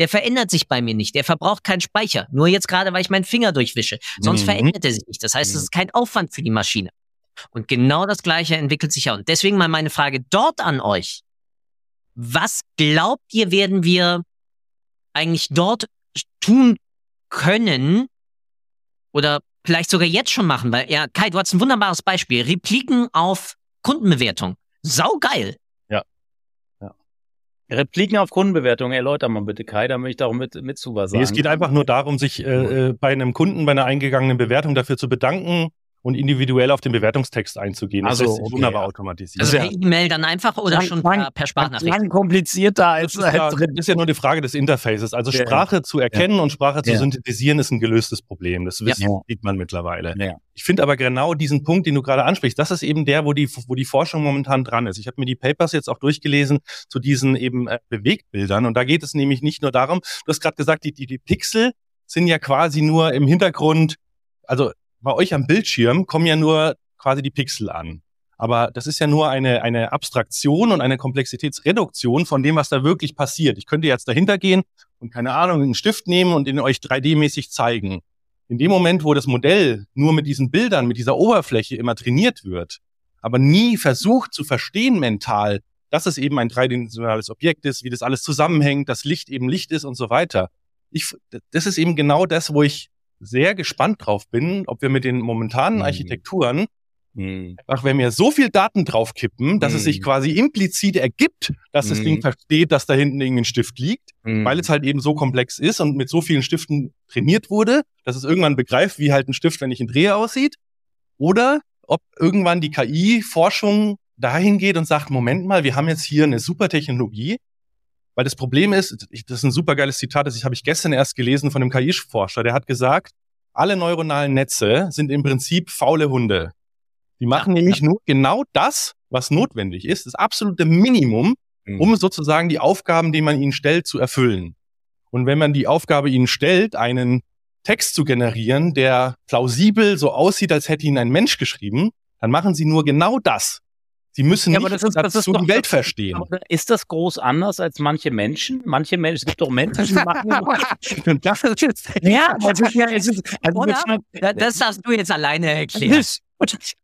der verändert sich bei mir nicht. Der verbraucht keinen Speicher. Nur jetzt gerade, weil ich meinen Finger durchwische. Sonst mhm. verändert er sich nicht. Das heißt, es ist kein Aufwand für die Maschine. Und genau das Gleiche entwickelt sich ja. Und deswegen mal meine Frage dort an euch. Was glaubt ihr, werden wir eigentlich dort tun können oder vielleicht sogar jetzt schon machen, weil, ja, Kai, du hast ein wunderbares Beispiel. Repliken auf Kundenbewertung. Saugeil. Ja. ja. Repliken auf Kundenbewertung. Erläuter mal bitte, Kai, da möchte ich da auch mit, mit zu was sagen. Nee, es geht einfach nur darum, sich äh, bei einem Kunden, bei einer eingegangenen Bewertung dafür zu bedanken und individuell auf den Bewertungstext einzugehen. Das also, ist okay, wunderbar ja. automatisiert. Also per ja. E-Mail dann einfach oder lang, schon lang, per Sprachnachricht? Lang komplizierter als... Das ist, ja, das ist ja nur eine Frage des Interfaces. Also ja. Sprache zu erkennen ja. und Sprache ja. zu synthetisieren ist ein gelöstes Problem. Das wissen, ja. sieht man mittlerweile. Ja. Ich finde aber genau diesen Punkt, den du gerade ansprichst, das ist eben der, wo die, wo die Forschung momentan dran ist. Ich habe mir die Papers jetzt auch durchgelesen zu diesen eben äh, Bewegtbildern und da geht es nämlich nicht nur darum, du hast gerade gesagt, die, die, die Pixel sind ja quasi nur im Hintergrund, also bei euch am Bildschirm kommen ja nur quasi die Pixel an. Aber das ist ja nur eine, eine Abstraktion und eine Komplexitätsreduktion von dem, was da wirklich passiert. Ich könnte jetzt dahinter gehen und, keine Ahnung, einen Stift nehmen und den euch drei D mäßig zeigen. In dem Moment, wo das Modell nur mit diesen Bildern, mit dieser Oberfläche immer trainiert wird, aber nie versucht zu verstehen mental, dass es eben ein dreidimensionales Objekt ist, wie das alles zusammenhängt, dass Licht eben Licht ist und so weiter. Ich, das ist eben genau das, wo ich sehr gespannt drauf bin, ob wir mit den momentanen Architekturen Mhm. Ach, wenn wir so viel Daten draufkippen, dass mhm. es sich quasi implizit ergibt, dass mhm. das Ding versteht, dass da hinten irgendein Stift liegt, mhm. weil es halt eben so komplex ist und mit so vielen Stiften trainiert wurde, dass es irgendwann begreift, wie halt ein Stift, wenn ich ihn drehe, aussieht. Oder ob irgendwann die K I-Forschung dahin geht und sagt, Moment mal, wir haben jetzt hier eine super Technologie, weil das Problem ist, ich, das ist ein super geiles Zitat, das habe ich gestern erst gelesen von einem K I-Forscher, der hat gesagt, alle neuronalen Netze sind im Prinzip faule Hunde. Die machen ja, nämlich ja. nur genau das, was notwendig ist, das absolute Minimum, mhm. um sozusagen die Aufgaben, die man ihnen stellt, zu erfüllen. Und wenn man die Aufgabe ihnen stellt, einen Text zu generieren, der plausibel so aussieht, als hätte ihn ein Mensch geschrieben, dann machen sie nur genau das. Sie müssen ja, nicht das ist, das dazu ist doch, die Welt verstehen. Ist das groß anders als manche Menschen? Manche Menschen, es gibt doch Menschen, die machen... ja, das ist ja... Das ist, also Oder, das, das darfst du jetzt alleine erklären.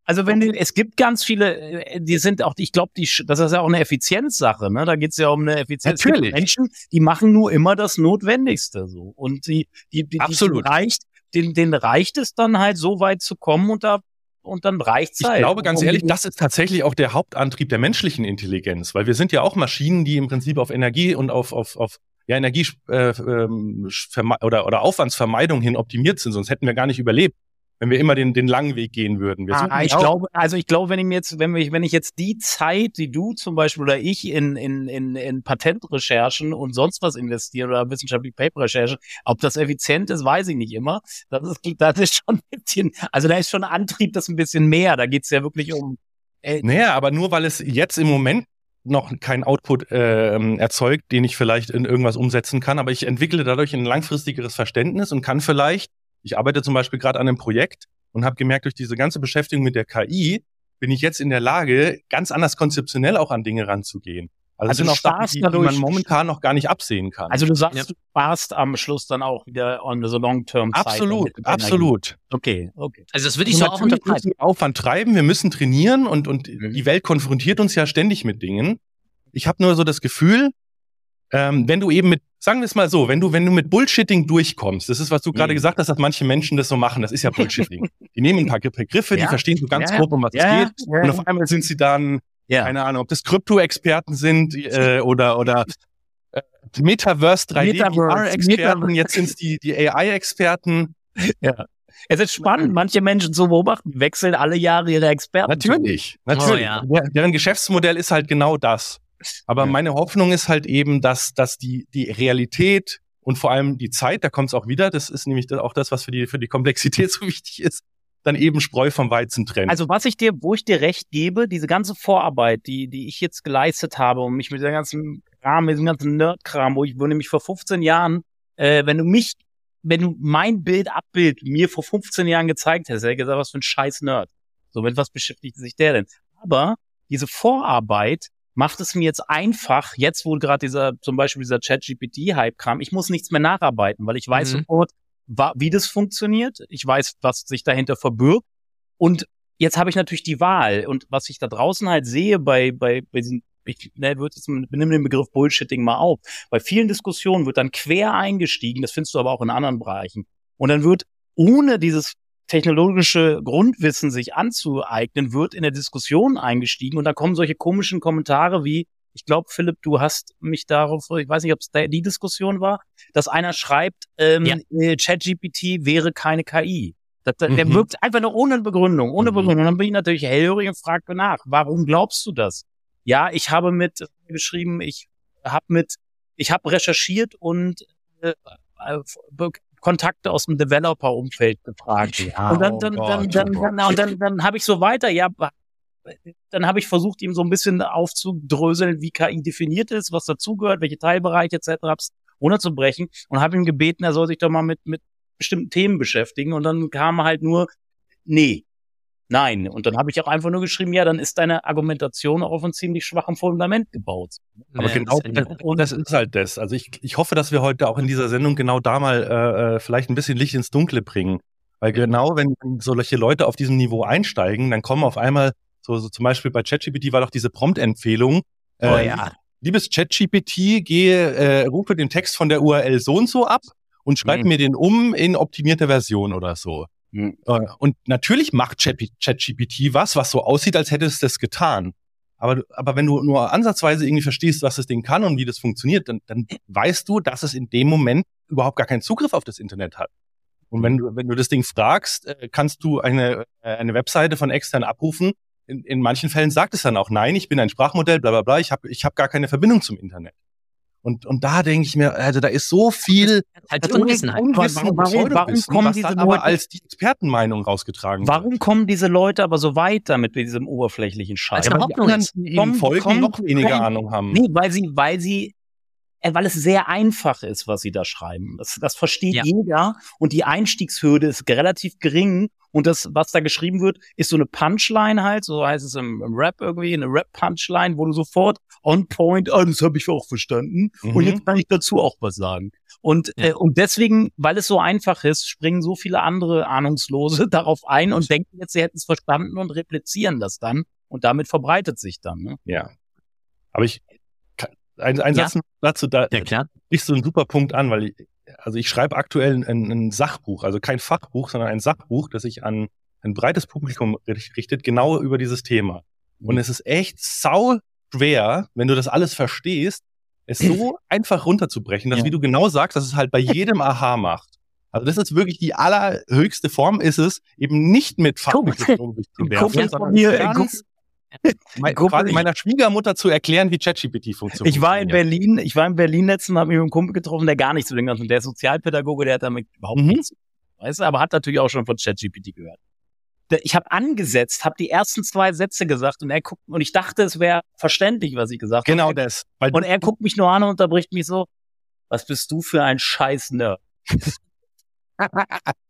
Also wenn die, es gibt ganz viele, die sind auch, ich glaube, die, das ist ja auch eine Effizienzsache, ne? Da geht es ja um eine Effizienz. Natürlich. Menschen, die machen nur immer das Notwendigste so. Und die, die, die, Absolut. die reicht, denen, denen reicht es dann halt, so weit zu kommen und da und dann reicht's halt. Ich glaube ganz ehrlich, das ist tatsächlich auch der Hauptantrieb der menschlichen Intelligenz, weil wir sind ja auch Maschinen, die im Prinzip auf Energie und auf auf auf ja Energie äh, verme- oder oder Aufwandsvermeidung hin optimiert sind, sonst hätten wir gar nicht überlebt, wenn wir immer den den langen Weg gehen würden. Wir ah, ich auch. glaube, also ich glaube, wenn ich mir jetzt, wenn ich wenn ich jetzt die Zeit, die du zum Beispiel oder ich in in in in Patentrecherchen und sonst was investiere oder wissenschaftliche Paper-Recherchen, ob das effizient ist, weiß ich nicht immer. Das ist das ist schon ein bisschen, also da ist schon Antrieb, das ein bisschen mehr. Da geht's ja wirklich um. Äh, naja, aber nur weil es jetzt im Moment noch keinen Output äh, erzeugt, den ich vielleicht in irgendwas umsetzen kann, aber ich entwickle dadurch ein langfristigeres Verständnis und kann vielleicht Ich arbeite zum Beispiel gerade an einem Projekt und habe gemerkt, durch diese ganze Beschäftigung mit der K I bin ich jetzt in der Lage, ganz anders konzeptionell auch an Dinge ranzugehen. Also, also das sind auch Sachen, die, die man momentan noch gar nicht absehen kann. Also du sagst, ja. du sparst am Schluss dann auch wieder on the long-term Zeit. Absolut, absolut. Okay, okay. Also das würde ich so auch untertreiben. Wir müssen Aufwand treiben, wir müssen trainieren und, und mhm. die Welt konfrontiert uns ja ständig mit Dingen. Ich habe nur so das Gefühl, Ähm, wenn du eben mit, sagen wir es mal so, wenn du wenn du mit Bullshitting durchkommst, das ist, was du gerade mhm. gesagt hast, dass manche Menschen das so machen, das ist ja Bullshitting. Die nehmen ein paar Begriffe, ja. die verstehen so ganz ja. grob, um was ja. es geht ja. und auf einmal sind sie dann, ja. keine Ahnung, ob das Krypto-Experten sind äh, oder oder äh, Metaverse drei D-V R-Experten, jetzt sind es die, die A I-Experten. Ja. Es ist spannend, manche Menschen zu beobachten, die wechseln alle Jahre ihre Experten. Natürlich, natürlich. Oh, ja. Deren Geschäftsmodell ist halt genau das. Aber meine Hoffnung ist halt eben, dass, dass die, die Realität und vor allem die Zeit, da kommt es auch wieder, das ist nämlich auch das, was für die, für die Komplexität so wichtig ist, dann eben Spreu vom Weizen trennen. Also was ich dir, wo ich dir recht gebe, diese ganze Vorarbeit, die, die ich jetzt geleistet habe und mich mit der ganzen Kram, mit diesem ganzen Nerdkram, wo ich, wo nämlich vor fünfzehn Jahren, äh, wenn du mich, wenn du mein Bild, Abbild mir vor fünfzehn Jahren gezeigt hättest, hätte ich gesagt, was für ein scheiß Nerd. So, mit was beschäftigt sich der denn? Aber diese Vorarbeit macht es mir jetzt einfach, jetzt wo gerade dieser, zum Beispiel dieser ChatGPT-Hype kam, ich muss nichts mehr nacharbeiten, weil ich weiß mhm. sofort, wa- wie das funktioniert, ich weiß, was sich dahinter verbirgt und jetzt habe ich natürlich die Wahl und was ich da draußen halt sehe bei, bei, bei diesen, ich ne, würde jetzt, nimm den Begriff Bullshitting mal auf, bei vielen Diskussionen wird dann quer eingestiegen, das findest du aber auch in anderen Bereichen und dann wird ohne dieses technologische Grundwissen sich anzueignen, wird in der Diskussion eingestiegen und da kommen solche komischen Kommentare wie, ich glaube, Philipp, du hast mich darauf, ich weiß nicht, ob es die Diskussion war, dass einer schreibt, ähm, ja. ChatGPT wäre keine K I. Das, das, mhm. Der wirkt einfach nur ohne Begründung, ohne mhm. Begründung. Und dann bin ich natürlich hellhörig und frage nach, warum glaubst du das? Ja, ich habe mit geschrieben, ich habe mit, ich habe recherchiert und äh, be- Kontakte aus dem Developer-Umfeld gefragt. Ja, und dann, dann, oh dann, Gott, dann, dann, oh dann, und dann, dann habe ich so weiter, ja, dann habe ich versucht, ihm so ein bisschen aufzudröseln, wie K I definiert ist, was dazugehört, welche Teilbereiche et cetera, ohne zu brechen und habe ihm gebeten, er soll sich doch mal mit, mit bestimmten Themen beschäftigen und dann kam halt nur, nee, nein. Und dann habe ich auch einfach nur geschrieben, ja, dann ist deine Argumentation auch auf einem ziemlich schwachen Fundament gebaut. Aber ja, genau, das ist halt das. Also ich, ich hoffe, dass wir heute auch in dieser Sendung genau da mal äh, vielleicht ein bisschen Licht ins Dunkle bringen. Weil genau, wenn solche Leute auf diesem Niveau einsteigen, dann kommen auf einmal, so, so zum Beispiel bei ChatGPT war doch diese Prompt-Empfehlung. Äh, oh ja. Liebes ChatGPT, gehe, äh, rufe den Text von der U R L so und so ab und schreib mhm. mir den um in optimierter Version oder so. Mhm. Und natürlich macht ChatGPT was, was so aussieht, als hätte es das getan. Aber, aber wenn du nur ansatzweise irgendwie verstehst, was das Ding kann und wie das funktioniert, dann, dann weißt du, dass es in dem Moment überhaupt gar keinen Zugriff auf das Internet hat. Und wenn du, wenn du das Ding fragst, kannst du eine, eine Webseite von extern abrufen. In, in manchen Fällen sagt es dann auch, nein, ich bin ein Sprachmodell, bla bla bla, ich habe ich hab gar keine Verbindung zum Internet. Und, und da denke ich mir, also da ist so viel halt Unwissen, Unwissen warum, warum, warum kommen diese Leute, aber als die Expertenmeinung rausgetragen Warum wird. Kommen diese Leute aber so weit damit mit diesem oberflächlichen Scheiß? Also ja, weil die anderen Folgen noch weniger kommen, Ahnung haben. Nee, weil sie, weil sie, äh, weil es sehr einfach ist, was sie da schreiben. Das, das versteht ja. jeder und die Einstiegshürde ist relativ gering. Und das, was da geschrieben wird, ist so eine Punchline halt, so heißt es im, im Rap irgendwie, eine Rap-Punchline, wo du sofort on point, oh, das habe ich auch verstanden. Mhm. Und jetzt kann ich dazu auch was sagen. Und ja. äh, und deswegen, weil es so einfach ist, springen so viele andere Ahnungslose darauf ein und denken jetzt, sie hätten es verstanden und replizieren das dann. Und damit verbreitet sich dann. Ne? Ja. Aber ich, ein, ein ja. Satz dazu, da ja, klar. ist so ein super Punkt an, weil ich, Also ich schreibe aktuell ein, ein Sachbuch, also kein Fachbuch, sondern ein Sachbuch, das sich an ein breites Publikum richtet, genau über dieses Thema. Und es ist echt sau schwer, wenn du das alles verstehst, es so einfach runterzubrechen, dass, ja. wie du genau sagst, dass es halt bei jedem Aha macht. Also das ist wirklich die allerhöchste Form, ist es, eben nicht mit Fachbegriffen zu werfen, sondern ganz Mein, quasi meiner Schwiegermutter zu erklären, wie ChatGPT funktioniert. Ich war in Berlin, ich war in Berlin letztens, habe mich mit einem Kumpel getroffen, der gar nichts zu dem Ganzen, der ist Sozialpädagoge, der hat damit überhaupt mhm. nichts, weißt du, aber hat natürlich auch schon von ChatGPT gehört. Ich habe angesetzt, habe die ersten zwei Sätze gesagt und er guckt, und ich dachte, es wäre verständlich, was ich gesagt habe. Genau das. Weil und er guckt mich nur an und unterbricht mich so, was bist du für ein scheiß Nerd?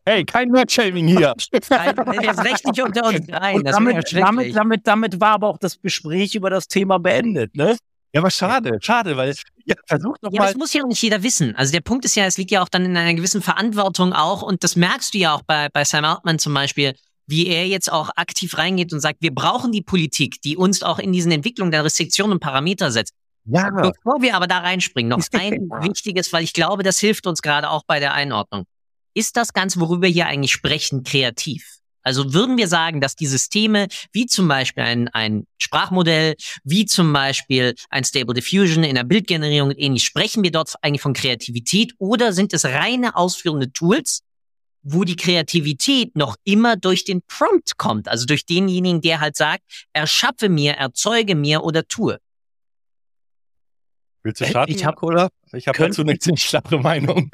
Hey, kein Nerd-Shaming hier. Nein, der ist rechtlich unter uns. Nein, und das damit, ja damit, damit, damit war aber auch das Gespräch über das Thema beendet, ne? Ja, aber schade, schade, weil ja, versucht doch ja, mal. Das muss ja auch nicht jeder wissen. Also der Punkt ist ja, es liegt ja auch dann in einer gewissen Verantwortung auch, und das merkst du ja auch bei, bei Sam Altman zum Beispiel, wie er jetzt auch aktiv reingeht und sagt, wir brauchen die Politik, die uns auch in diesen Entwicklungen der Restriktionen und Parameter setzt. Ja. Bevor wir aber da reinspringen, noch ein wichtiges, weil ich glaube, das hilft uns gerade auch bei der Einordnung. Ist das Ganze, worüber wir hier eigentlich sprechen, kreativ? Also würden wir sagen, dass die Systeme, wie zum Beispiel ein, ein Sprachmodell, wie zum Beispiel ein Stable Diffusion in der Bildgenerierung und ähnlich, sprechen wir dort eigentlich von Kreativität, oder sind es reine ausführende Tools, wo die Kreativität noch immer durch den Prompt kommt, also durch denjenigen, der halt sagt, erschaffe mir, erzeuge mir oder tue? Willst du starten, ich hab, Olaf? Ich habe dazu eine ziemlich klare Meinung.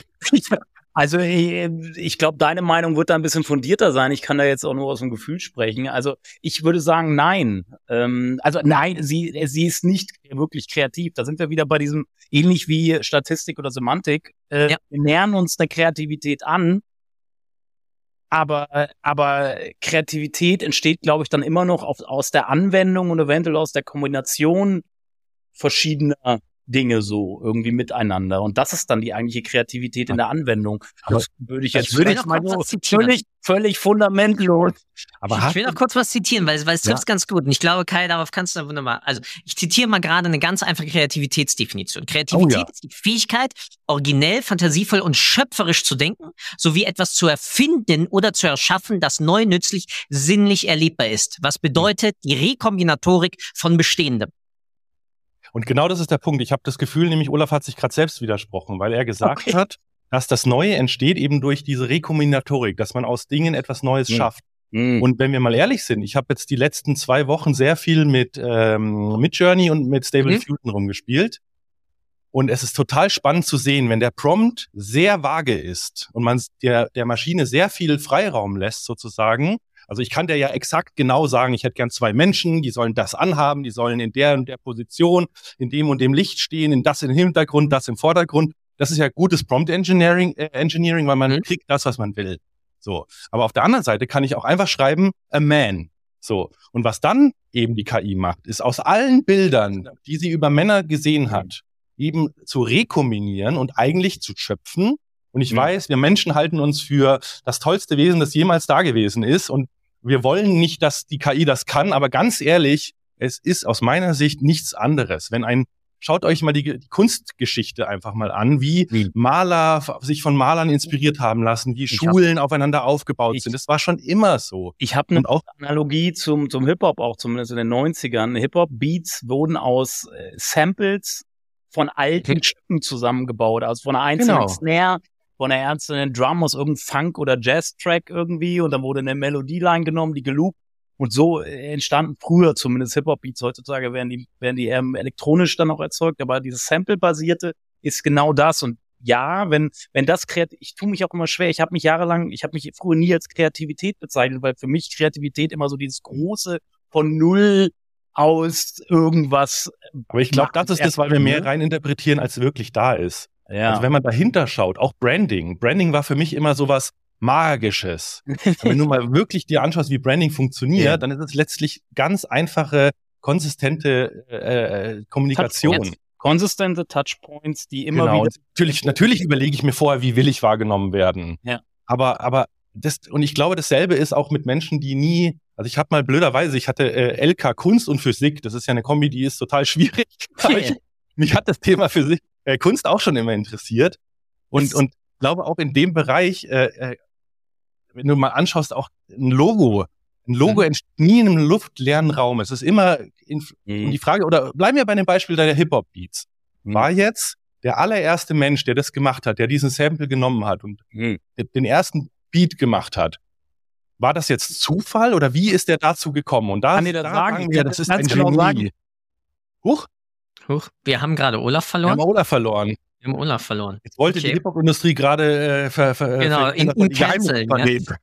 Also ich glaube, deine Meinung wird da ein bisschen fundierter sein. Ich kann da jetzt auch nur aus dem Gefühl sprechen. Also ich würde sagen, nein. Ähm, also nein, sie, sie ist nicht wirklich kreativ. Da sind wir wieder bei diesem, ähnlich wie Statistik oder Semantik. Äh, ja. Wir nähern uns der Kreativität an, aber aber Kreativität entsteht, glaube ich, dann immer noch auf, aus der Anwendung und eventuell aus der Kombination verschiedener Dinge so irgendwie miteinander. Und das ist dann die eigentliche Kreativität in der Anwendung. Aber das würde ich jetzt würde ich mal so völlig, völlig fundamentlos. Aber ich will noch kurz was zitieren, weil, weil es trifft es ganz gut. Und ich glaube, Kai, darauf kannst du wunderbar. Also ich zitiere mal gerade eine ganz einfache Kreativitätsdefinition. Kreativität oh, ja. ist die Fähigkeit, originell, fantasievoll und schöpferisch zu denken, sowie etwas zu erfinden oder zu erschaffen, das neu, nützlich, sinnlich erlebbar ist. Was bedeutet die Rekombinatorik von Bestehendem? Und genau das ist der Punkt. Ich habe das Gefühl, nämlich Olaf hat sich gerade selbst widersprochen, weil er gesagt okay. hat, dass das Neue entsteht eben durch diese Rekombinatorik, dass man aus Dingen etwas Neues mhm. schafft. Mhm. Und wenn wir mal ehrlich sind, ich habe jetzt die letzten zwei Wochen sehr viel mit ähm, Midjourney und mit Stable Diffusion mhm. rumgespielt. Und es ist total spannend zu sehen, wenn der Prompt sehr vage ist und man der, der Maschine sehr viel Freiraum lässt sozusagen. Also ich kann dir ja exakt genau sagen, ich hätte gern zwei Menschen, die sollen das anhaben, die sollen in der und der Position, in dem und dem Licht stehen, in das im Hintergrund, das im Vordergrund. Das ist ja gutes Prompt Engineering, äh, Engineering, weil man mhm. kriegt das, was man will. So. Aber auf der anderen Seite kann ich auch einfach schreiben, a man. So. Und was dann eben die K I macht, ist aus allen Bildern, die sie über Männer gesehen hat, eben zu rekombinieren und eigentlich zu schöpfen. Und ich mhm. weiß, wir Menschen halten uns für das tollste Wesen, das jemals da gewesen ist, und wir wollen nicht, dass die K I das kann, aber ganz ehrlich, es ist aus meiner Sicht nichts anderes. Wenn ein Schaut euch mal die, die Kunstgeschichte einfach mal an, wie, wie Maler sich von Malern inspiriert haben lassen, wie ich Schulen hab, aufeinander aufgebaut ich, sind. Das war schon immer so. Ich habe eine auch Analogie zum, zum Hip-Hop, auch zumindest in den neunzigern. Hip-Hop-Beats wurden aus äh, Samples von alten okay. Stücken zusammengebaut, also von einer einzelnen genau. Snare, von einer einzelnen Drum aus irgendeinem Funk- oder Jazz-Track irgendwie, und dann wurde eine Melodieline genommen, die geloopt. Und so entstanden früher zumindest Hip-Hop-Beats. Heutzutage werden die, werden die eher elektronisch dann auch erzeugt, aber dieses Sample-basierte ist genau das. Und ja, wenn wenn das kreativ, ich tue mich auch immer schwer. Ich habe mich jahrelang, ich habe mich früher nie als Kreativität bezeichnet, weil für mich Kreativität immer so dieses große von null aus irgendwas. Aber ich glaube, das ist das, weil wir mehr reininterpretieren, als wirklich da ist. Ja. Also wenn man dahinter schaut, auch Branding. Branding war für mich immer sowas Magisches. Wenn du mal wirklich dir anschaust, wie Branding funktioniert, ja. dann ist es letztlich ganz einfache, konsistente äh, Kommunikation. Touchpoints. Konsistente Touchpoints, die immer genau. wieder... Natürlich, natürlich überlege ich mir vorher, wie will ich wahrgenommen werden. Ja. Aber, aber das, und ich glaube, dasselbe ist auch mit Menschen, die nie... Also ich habe mal blöderweise, ich hatte äh, L K Kunst und Physik, das ist ja eine Kombi, die ist total schwierig. Ja. Ich, mich hat das Thema Physik, äh, Kunst auch schon immer interessiert. Und, und ich glaube auch in dem Bereich... Äh, wenn du mal anschaust, auch ein Logo. Ein Logo mhm. entsteht nie in einem luftleeren Raum. Es ist immer in, in die Frage, oder bleiben wir bei dem Beispiel der Hip-Hop-Beats. Mhm. War jetzt der allererste Mensch, der das gemacht hat, der diesen Sample genommen hat und mhm. den ersten Beat gemacht hat, war das jetzt Zufall oder wie ist der dazu gekommen? Und da kann ich das da sagen, wir, das, das ist ein genau Genie. Huch? Huch, wir haben gerade Olaf verloren. Wir haben Olaf verloren. Wir haben Olaf verloren. Jetzt wollte okay. die Hip-Hop-Industrie gerade äh, ver, ver, genau, in, in canceln, ja.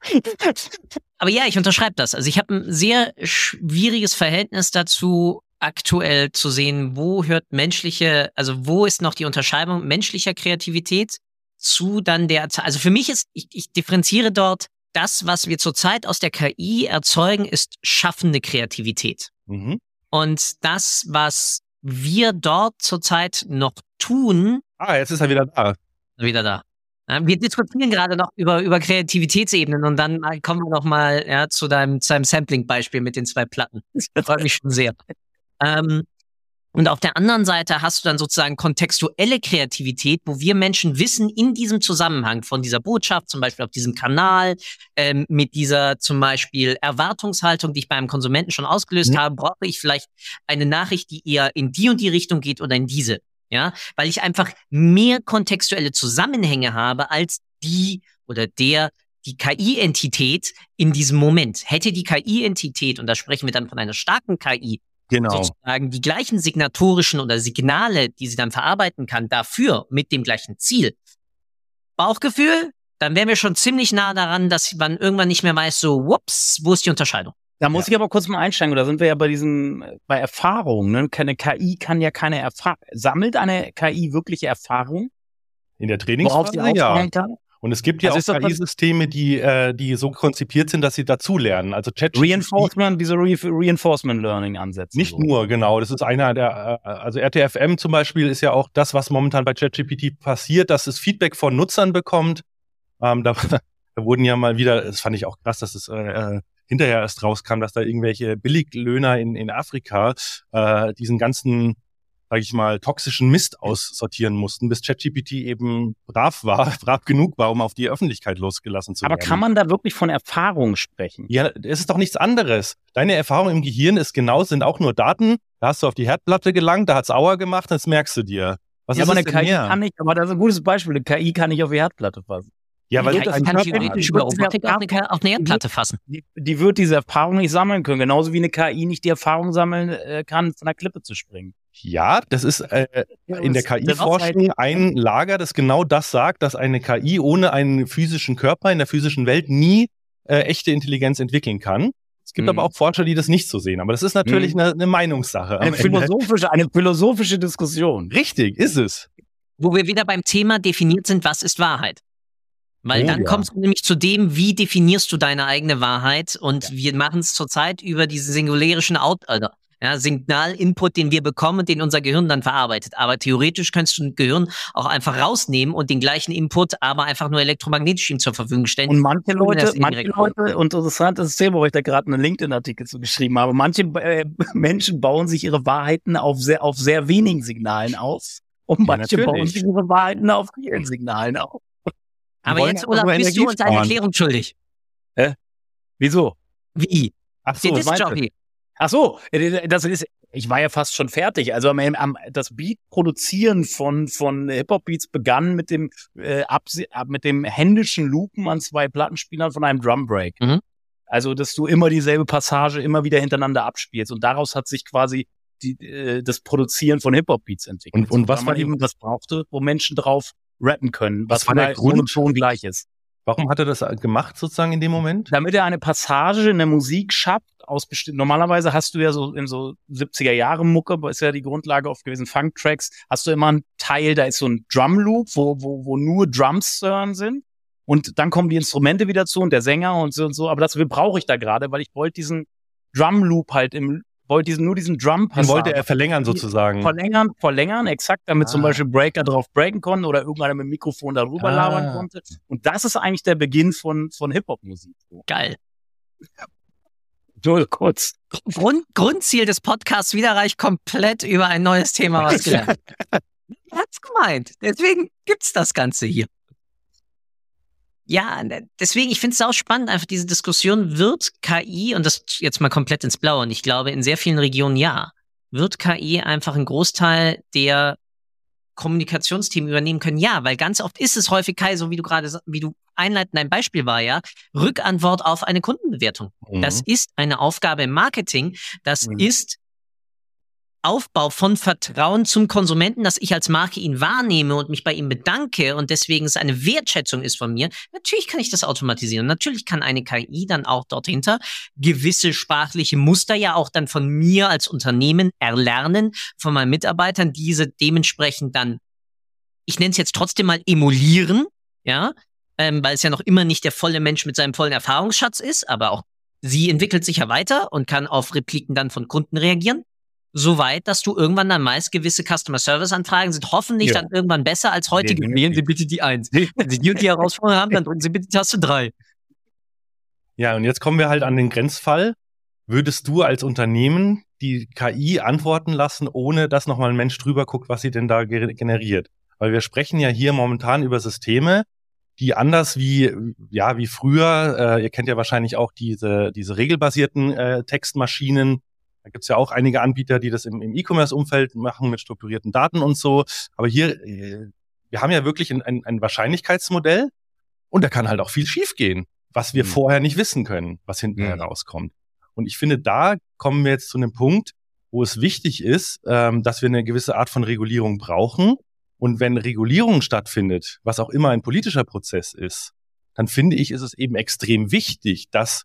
Aber ja, ich unterschreibe das. Also ich habe ein sehr schwieriges Verhältnis dazu, aktuell zu sehen, wo hört menschliche, also wo ist noch die Unterscheidung menschlicher Kreativität zu dann der, also für mich ist, ich, ich differenziere dort, das, was wir zurzeit aus der K I erzeugen, ist schaffende Kreativität. Mhm. Und das, was wir dort zurzeit noch tun, Ah, jetzt ist er wieder da. Wieder da. Wir diskutieren gerade noch über, über Kreativitätsebenen und dann kommen wir noch mal ja, zu deinem, zu deinem Sampling-Beispiel mit den zwei Platten. Das freut mich schon sehr. Ähm, und auf der anderen Seite hast du dann sozusagen kontextuelle Kreativität, wo wir Menschen wissen, in diesem Zusammenhang von dieser Botschaft, zum Beispiel auf diesem Kanal, ähm, mit dieser zum Beispiel Erwartungshaltung, die ich beim Konsumenten schon ausgelöst mhm. habe, brauche ich vielleicht eine Nachricht, die eher in die und die Richtung geht oder in diese. Ja, weil ich einfach mehr kontextuelle Zusammenhänge habe als die oder der, die K I-Entität in diesem Moment. Hätte die K I-Entität, und da sprechen wir dann von einer starken K I, genau. sozusagen die gleichen signatorischen oder Signale, die sie dann verarbeiten kann, dafür mit dem gleichen Ziel. Bauchgefühl, dann wären wir schon ziemlich nah daran, dass man irgendwann nicht mehr weiß, so, whoops, wo ist die Unterscheidung? Da muss ja. ich aber kurz mal einsteigen, da sind wir ja bei diesem, bei Erfahrungen, ne? Keine K I kann ja keine Erfahrung, sammelt eine K I wirkliche Erfahrung? In der Trainingsphase, ja. Und es gibt ja also auch K I-Systeme, die, äh, die so konzipiert sind, dass sie dazulernen. Also ChatGPT. Reinforcement, diese Re- Reinforcement Learning Ansätze. Nicht so. nur, genau. Das ist einer der, also R T F M zum Beispiel ist ja auch das, was momentan bei ChatGPT passiert, dass es Feedback von Nutzern bekommt. Ähm, da, da wurden ja mal wieder, das fand ich auch krass, dass es, äh, hinterher erst rauskam, dass da irgendwelche Billiglöhner in, in Afrika äh, diesen ganzen, sag ich mal, toxischen Mist aussortieren mussten, bis ChatGPT eben brav war, brav genug war, um auf die Öffentlichkeit losgelassen zu werden. Aber kann man da wirklich von Erfahrung sprechen? Ja, es ist doch nichts anderes. Deine Erfahrung im Gehirn ist genau, sind auch nur Daten. Da hast du auf die Herdplatte gelangt, da hat's Aua gemacht, das merkst du dir. Was ja, ist aber eine K I mehr? Kann nicht, aber das ist ein gutes Beispiel, eine K I kann nicht auf die Herdplatte fassen. Ja, weil die das kann theoretisch über Robotik auf eine Erdplatte fassen. Die, die wird diese Erfahrung nicht sammeln können, genauso wie eine K I nicht die Erfahrung sammeln äh, kann, von einer Klippe zu springen. Ja, das ist äh, in der K I-Forschung ein Lager, das genau das sagt, dass eine K I ohne einen physischen Körper in der physischen Welt nie äh, echte Intelligenz entwickeln kann. Es gibt hm. aber auch Forscher, die das nicht so sehen. Aber das ist natürlich hm. eine, eine Meinungssache. Eine philosophische, eine philosophische Diskussion. Richtig, ist es. Wo wir wieder beim Thema definiert sind, was ist Wahrheit? Weil oh, dann ja. kommst du nämlich zu dem, wie definierst du deine eigene Wahrheit? Und ja. wir machen es zurzeit über diesen singulärischen Out, also Ja, Signalinput, den wir bekommen und den unser Gehirn dann verarbeitet. Aber theoretisch kannst du ein Gehirn auch einfach rausnehmen und den gleichen Input, aber einfach nur elektromagnetisch ihm zur Verfügung stellen. Und manche Leute, und manche Leute, und interessant ist das Thema, wo ich da gerade einen LinkedIn-Artikel zu geschrieben habe, manche äh, Menschen bauen sich ihre Wahrheiten auf sehr, auf sehr wenigen Signalen auf und ja, manche natürlich. bauen sich ihre Wahrheiten auf vielen Signalen auf. Aber jetzt, Olaf, bist Energie du uns eine sparen. Erklärung schuldig? Hä? Wieso? Wie? Ach so, Jockey. Ach so, das ist, ich war ja fast schon fertig. Also am, am das Beat produzieren von von Hip-Hop-Beats begann mit dem äh, ab, mit dem händischen Loopen an zwei Plattenspielern von einem Drumbreak. Mhm. Also dass du immer dieselbe Passage immer wieder hintereinander abspielst und daraus hat sich quasi die, äh, das Produzieren von Hip-Hop-Beats entwickelt. Und, und, und was man eben das brauchte, wo Menschen drauf rappen können, was, was war der Grund schon gleich ist. Warum hat er das gemacht sozusagen in dem Moment? Damit er eine Passage in der Musik schafft. Aus besti- Normalerweise hast du ja so in so siebziger-Jahre-Mucke, ist ja die Grundlage oft gewesen, Funk-Tracks, hast du immer einen Teil, da ist so ein Drum-Loop, wo, wo, wo nur Drums zu hören sind und dann kommen die Instrumente wieder zu und der Sänger und so und so, aber das brauche ich da gerade, weil ich wollte diesen Drum-Loop halt im, wollte diesen, nur diesen Drum-Passage. Den wollte er verlängern sozusagen. Verlängern, verlängern, exakt, damit ah. zum Beispiel Breaker drauf breaken konnten oder irgendeiner mit dem Mikrofon darüber ah. labern konnte und das ist eigentlich der Beginn von, von Hip-Hop-Musik. Geil. Null, kurz. Grund, Grundziel des Podcasts Widerreich komplett über ein neues Thema was gelernt. Er hat's gemeint. Deswegen gibt's das Ganze hier. Ja, deswegen, ich finde es auch spannend, einfach diese Diskussion, wird K I, und das jetzt mal komplett ins Blaue, und ich glaube in sehr vielen Regionen ja, wird K I einfach einen Großteil der Kommunikationsteam übernehmen können? Ja, weil ganz oft ist es häufig, Kai, so wie du gerade, wie du einleitend ein Beispiel war, ja, Rückantwort auf eine Kundenbewertung. Mhm. Das ist eine Aufgabe im Marketing. Das mhm. ist Aufbau von Vertrauen zum Konsumenten, dass ich als Marke ihn wahrnehme und mich bei ihm bedanke und deswegen es eine Wertschätzung ist von mir. Natürlich kann ich das automatisieren. Natürlich kann eine K I dann auch dort hinter gewisse sprachliche Muster ja auch dann von mir als Unternehmen erlernen, von meinen Mitarbeitern, diese dementsprechend dann, ich nenne es jetzt trotzdem mal emulieren, ja, ähm, weil es ja noch immer nicht der volle Mensch mit seinem vollen Erfahrungsschatz ist, aber auch sie entwickelt sich ja weiter und kann auf Repliken dann von Kunden reagieren. So weit, dass du irgendwann dann meist gewisse Customer-Service-Anfragen sind hoffentlich ja. dann irgendwann besser als heutige. Ja, wählen Sie bitte die eins. Wenn Sie die und die Herausforderung haben, dann drücken Sie bitte die Taste drei. Ja, und jetzt kommen wir halt an den Grenzfall. Würdest du als Unternehmen die K I antworten lassen, ohne dass nochmal ein Mensch drüber guckt, was sie denn da generiert? Weil wir sprechen ja hier momentan über Systeme, die anders wie ja wie früher, äh, ihr kennt ja wahrscheinlich auch diese, diese regelbasierten äh, Textmaschinen. Da gibt es ja auch einige Anbieter, die das im, im E-Commerce-Umfeld machen mit strukturierten Daten und so. Aber hier, wir haben ja wirklich ein, ein, ein Wahrscheinlichkeitsmodell und da kann halt auch viel schief gehen, was wir mhm. vorher nicht wissen können, was hinten mhm. herauskommt. Und ich finde, da kommen wir jetzt zu einem Punkt, wo es wichtig ist, ähm, dass wir eine gewisse Art von Regulierung brauchen. Und wenn Regulierung stattfindet, was auch immer ein politischer Prozess ist, dann finde ich, ist es eben extrem wichtig, dass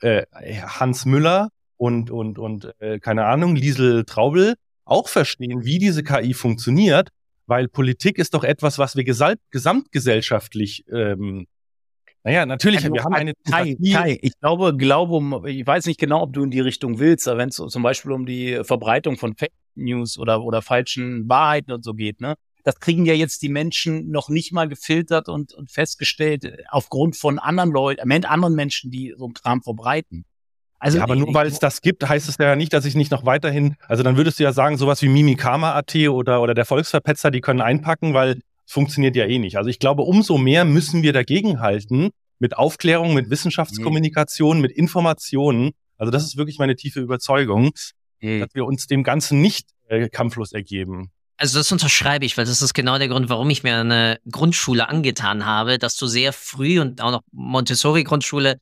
äh, Hans Müller und, und, und äh, keine Ahnung, Liesel Traubel auch verstehen, wie diese K I funktioniert, weil Politik ist doch etwas, was wir gesal- gesamtgesellschaftlich, ähm, naja, natürlich, also, wir haben eine... Kai, Kai, ich glaube, glaube, ich weiß nicht genau, ob du in die Richtung willst, aber wenn es zum Beispiel um die Verbreitung von Fake News oder, oder falschen Wahrheiten und so geht, ne? Das kriegen ja jetzt die Menschen noch nicht mal gefiltert und, und festgestellt aufgrund von anderen Leuten, anderen Menschen, die so einen Kram verbreiten. Also ja, aber nur weil es das gibt, heißt es ja nicht, dass ich nicht noch weiterhin, also dann würdest du ja sagen, sowas wie Mimikama Punkt A T oder, oder der Volksverpetzer, die können einpacken, weil es funktioniert ja eh nicht. Also ich glaube, umso mehr müssen wir dagegenhalten mit Aufklärung, mit Wissenschaftskommunikation, mhm. mit Informationen. Also das ist wirklich meine tiefe Überzeugung, mhm. dass wir uns dem Ganzen nicht äh, kampflos ergeben. Also das unterschreibe ich, weil das ist genau der Grund, warum ich mir eine Grundschule angetan habe, dass du sehr früh und auch noch Montessori-Grundschule,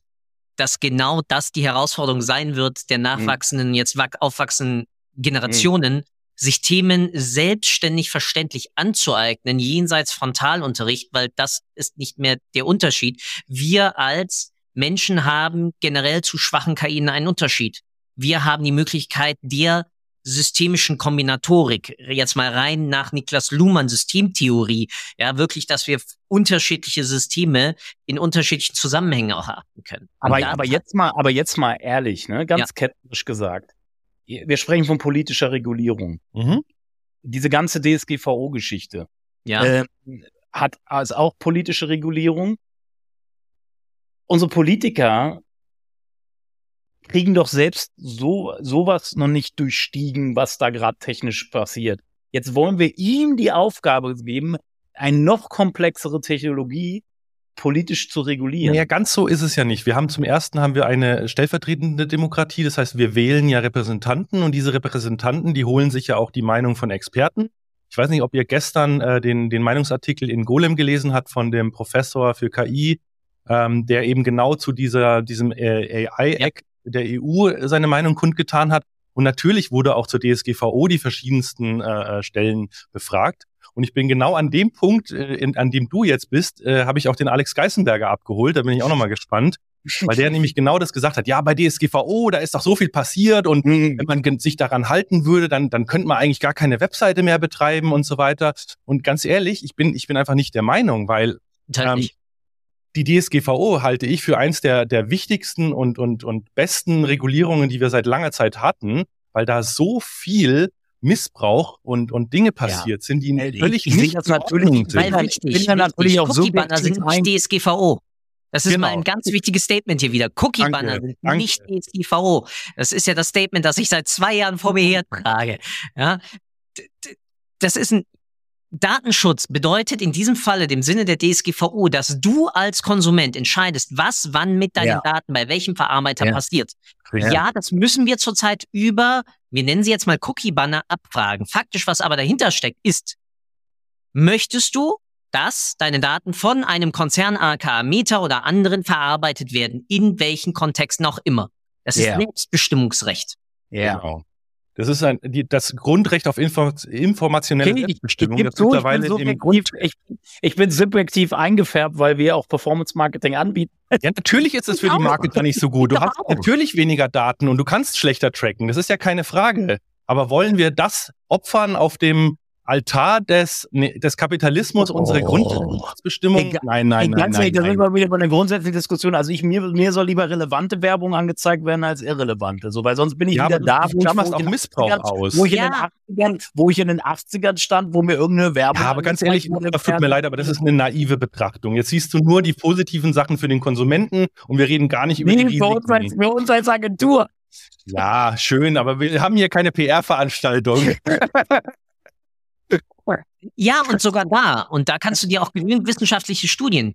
dass genau das die Herausforderung sein wird, der nachwachsenden, jetzt aufwachsenden Generationen, mhm. sich Themen selbstständig verständlich anzueignen, jenseits Frontalunterricht, weil das ist nicht mehr der Unterschied. Wir als Menschen haben generell zu schwachen K I einen Unterschied. Wir haben die Möglichkeit der systemischen Kombinatorik, jetzt mal rein nach Niklas Luhmann Systemtheorie, ja, wirklich, dass wir unterschiedliche Systeme in unterschiedlichen Zusammenhängen auch haben können. Aber, aber jetzt mal, aber jetzt mal ehrlich, ne, ganz ja. ketzerisch gesagt. wir sprechen von politischer Regulierung. Mhm. Diese ganze D S G V O-Geschichte ja. äh, hat also auch politische Regulierung. Unsere Politiker kriegen doch selbst so sowas noch nicht durchstiegen, was da gerade technisch passiert. Jetzt wollen wir ihm die Aufgabe geben, eine noch komplexere Technologie politisch zu regulieren. Ja, ganz so ist es ja nicht. Wir haben zum ersten haben wir eine stellvertretende Demokratie, das heißt, wir wählen ja Repräsentanten und diese Repräsentanten, die holen sich ja auch die Meinung von Experten. Ich weiß nicht, ob ihr gestern äh, den den Meinungsartikel in Golem gelesen habt von dem Professor für K I, ähm, der eben genau zu dieser diesem äh, A I-Act der E U seine Meinung kundgetan hat. Und natürlich wurde auch zur D S G V O die verschiedensten äh, Stellen befragt. Und ich bin genau an dem Punkt, äh, in, an dem du jetzt bist, äh, habe ich auch den Alex Geißenberger abgeholt. Da bin ich auch nochmal gespannt, weil der nämlich genau das gesagt hat. Ja, bei D S G V O, da ist doch so viel passiert. Und mhm. wenn man sich daran halten würde, dann, dann könnte man eigentlich gar keine Webseite mehr betreiben und so weiter. Und ganz ehrlich, ich bin, ich bin einfach nicht der Meinung, weil... Ähm, Die D S G V O halte ich für eins der, der wichtigsten und, und, und besten Regulierungen, die wir seit langer Zeit hatten, weil da so viel Missbrauch und, und Dinge passiert ja. sind, die ich, völlig ich nicht das natürlich sind. Weil richtig, ich bin natürlich ich auch so Cookie-Banner sind nicht D S G V O. Das ist genau. mal ein ganz wichtiges Statement hier wieder. Cookie-Banner sind nicht D S G V O. Das ist ja das Statement, das ich seit zwei Jahren vor mir her trage. Ja? Das ist ein Datenschutz bedeutet in diesem Falle, dem Sinne der D S G V O, dass du als Konsument entscheidest, was, wann mit deinen ja. Daten, bei welchem Verarbeiter ja. passiert. Ja. ja, das müssen wir zurzeit über, wir nennen sie jetzt mal Cookie-Banner, abfragen. Faktisch, was aber dahinter steckt, ist, möchtest du, dass deine Daten von einem Konzern, aka Meta oder anderen verarbeitet werden, in welchen Kontexten auch immer? Das ja. ist Selbstbestimmungsrecht. Ja. Genau. Das ist ein, die, das Grundrecht auf Info, informationelle okay, Selbstbestimmung. Ich, ich, das mittlerweile so, ich, bin subjektiv, ich, ich bin subjektiv eingefärbt, weil wir auch Performance-Marketing anbieten. Ja, natürlich ist es für auch. die Marketer nicht so gut. Du ich hast auch. natürlich weniger Daten und du kannst schlechter tracken. Das ist ja keine Frage. Aber wollen wir das opfern auf dem Altar des, ne, des Kapitalismus, oh. unsere Grundrechtsbestimmung? Nein, nein, nein. Ganz ehrlich, da sind wir wieder bei einer grundsätzlichen Diskussion. Also ich, mir, mir soll lieber relevante Werbung angezeigt werden als irrelevante. So, weil sonst bin ich ja, wieder da, wo, wo, auch Missbrauch aus. Wo, ich ja. achtzigern, wo ich in den achtzigern stand, wo mir irgendeine Werbung... Ja, aber ganz ehrlich, das tut mir leid, aber das ist eine naive Betrachtung. Jetzt siehst du nur die positiven Sachen für den Konsumenten und wir reden gar nicht über nee, die Risiken. Für uns als, für uns als Agentur. Ja, schön, aber wir haben hier keine P R-Veranstaltung. Ja, und sogar da. Und da kannst du dir auch genügend wissenschaftliche Studien.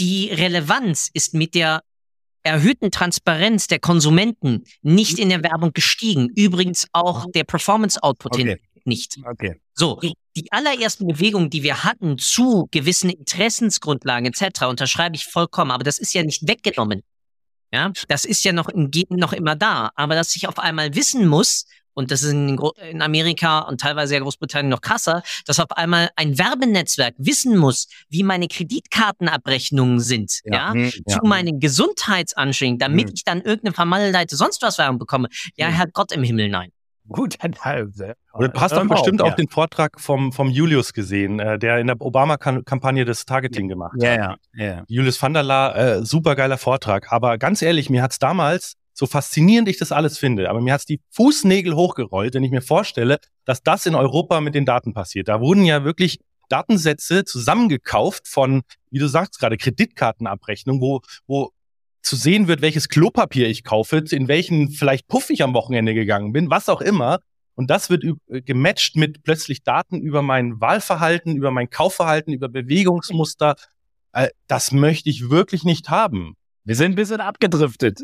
Die Relevanz ist mit der erhöhten Transparenz der Konsumenten nicht in der Werbung gestiegen. Übrigens auch der Performance-Output okay. nicht. Okay. So, die allerersten Bewegungen, die wir hatten zu gewissen Interessensgrundlagen et cetera, unterschreibe ich vollkommen. Aber das ist ja nicht weggenommen. Ja, das ist ja noch, im, noch immer da. Aber dass ich auf einmal wissen muss, und das ist in, in Amerika und teilweise ja Großbritannien noch krasser, dass auf einmal ein Werbenetzwerk wissen muss, wie meine Kreditkartenabrechnungen sind, ja, ja mh, zu ja, meinen Gesundheitsanschlägen, damit mh. ich dann irgendeine vermaledeite sonst was Werbung bekomme. Ja, mh. Herrgott im Himmel, nein. Gut, dann halbe. Du hast doch bestimmt auch, ja. auch den Vortrag vom, vom Julius gesehen, äh, der in der Obama-Kampagne das Targeting ja. gemacht ja, hat. Ja, ja. Julius van der La, äh, supergeiler Vortrag. Aber ganz ehrlich, mir hat's damals... So faszinierend ich das alles finde, aber mir hat's die Fußnägel hochgerollt, wenn ich mir vorstelle, dass das in Europa mit den Daten passiert. Da wurden ja wirklich Datensätze zusammengekauft von, wie du sagst gerade, Kreditkartenabrechnung, wo, wo zu sehen wird, welches Klopapier ich kaufe, in welchen vielleicht Puff ich am Wochenende gegangen bin, was auch immer. Und das wird gematcht mit plötzlich Daten über mein Wahlverhalten, über mein Kaufverhalten, über Bewegungsmuster. Das möchte ich wirklich nicht haben. Wir sind ein bisschen abgedriftet.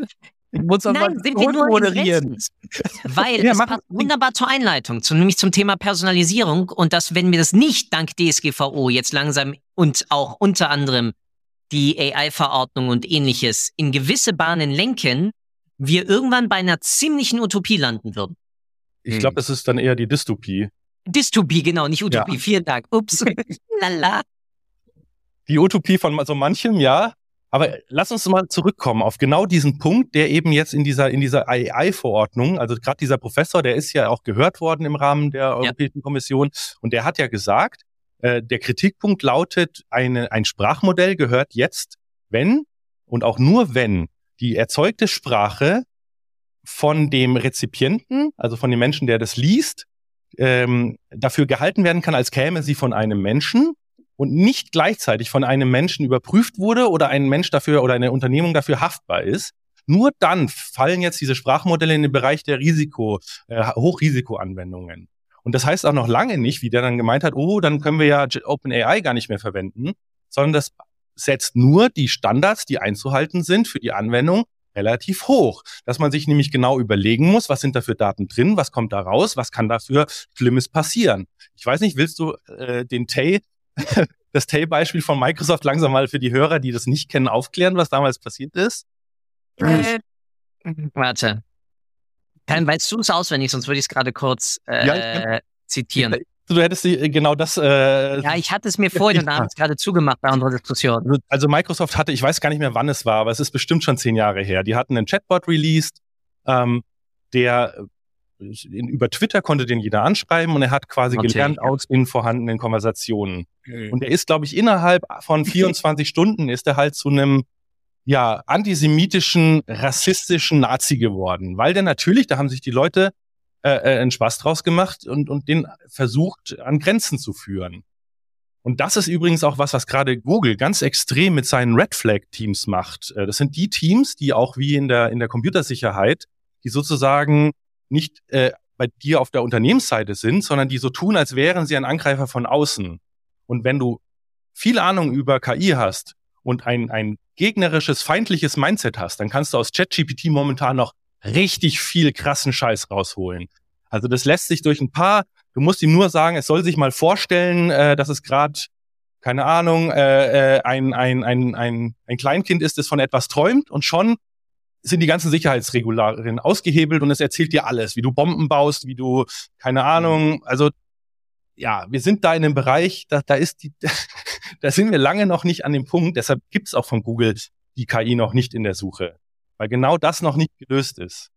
Ich muss auch Nein, mal sind wir nur moderieren. Weil ja, es passt wunderbar zur Einleitung, zum, nämlich zum Thema Personalisierung und dass, wenn wir das nicht dank D S G V O jetzt langsam und auch unter anderem die A I-Verordnung und ähnliches in gewisse Bahnen lenken, wir irgendwann bei einer ziemlichen Utopie landen würden. Ich glaube, hm. das ist dann eher die Dystopie. Dystopie, genau, nicht Utopie. Ja. Vielen Dank. Ups. Lala. Die Utopie von so manchem, ja. Aber lass uns mal zurückkommen auf genau diesen Punkt, der eben jetzt in dieser in dieser A I-Verordnung, also gerade dieser Professor, der ist ja auch gehört worden im Rahmen der Europäischen ja. Kommission und der hat ja gesagt, äh, der Kritikpunkt lautet, eine, ein Sprachmodell gehört jetzt, wenn und auch nur wenn die erzeugte Sprache von dem Rezipienten, also von dem Menschen, der das liest, ähm, dafür gehalten werden kann, als käme sie von einem Menschen und nicht gleichzeitig von einem Menschen überprüft wurde oder ein Mensch dafür oder eine Unternehmung dafür haftbar ist. Nur dann fallen jetzt diese Sprachmodelle in den Bereich der Risiko, äh, Hochrisikoanwendungen. Und das heißt auch noch lange nicht, wie der dann gemeint hat, oh, dann können wir ja OpenAI gar nicht mehr verwenden, sondern das setzt nur die Standards, die einzuhalten sind für die Anwendung, relativ hoch. Dass man sich nämlich genau überlegen muss, was sind da für Daten drin, was kommt da raus, was kann dafür Schlimmes passieren. Ich weiß nicht, willst du äh, den Tay, das Tay-Beispiel von Microsoft langsam mal für die Hörer, die das nicht kennen, aufklären, was damals passiert ist? Äh, warte. Dann weißt du es auswendig, sonst würde ich es gerade kurz äh, ja, ich, zitieren. Du hättest genau das... Äh, ja, ich hatte es mir vorhin und haben es gerade zugemacht bei unserer Diskussion. Also Microsoft hatte, ich weiß gar nicht mehr, wann es war, aber es ist bestimmt schon zehn Jahre her. Die hatten einen Chatbot released, ähm, der in, über Twitter konnte den jeder anschreiben und er hat quasi okay. gelernt aus in vorhandenen Konversationen. Okay. Und er ist, glaube ich, innerhalb von vierundzwanzig Stunden ist er halt zu einem ja, antisemitischen, rassistischen Nazi geworden. Weil der natürlich, da haben sich die Leute äh, einen Spaß draus gemacht und, und den versucht, an Grenzen zu führen. Und das ist übrigens auch was, was gerade Google ganz extrem mit seinen Red Flag Teams macht. Das sind die Teams, die auch wie in der, in der Computersicherheit, die sozusagen nicht äh, bei dir auf der Unternehmensseite sind, sondern die so tun, als wären sie ein Angreifer von außen. Und wenn du viel Ahnung über K I hast und ein, ein gegnerisches, feindliches Mindset hast, dann kannst du aus ChatGPT momentan noch richtig viel krassen Scheiß rausholen. Also das lässt sich durch ein paar, du musst ihm nur sagen, es soll sich mal vorstellen, äh, dass es gerade, keine Ahnung, äh, ein, ein, ein, ein, ein Kleinkind ist, das von etwas träumt und schon sind die ganzen Sicherheitsregularien ausgehebelt und es erzählt dir alles, wie du Bomben baust, wie du, keine Ahnung, also ja, wir sind da in einem Bereich, da, da ist die, da sind wir lange noch nicht an dem Punkt, deshalb gibt es auch von Google die K I noch nicht in der Suche, weil genau das noch nicht gelöst ist.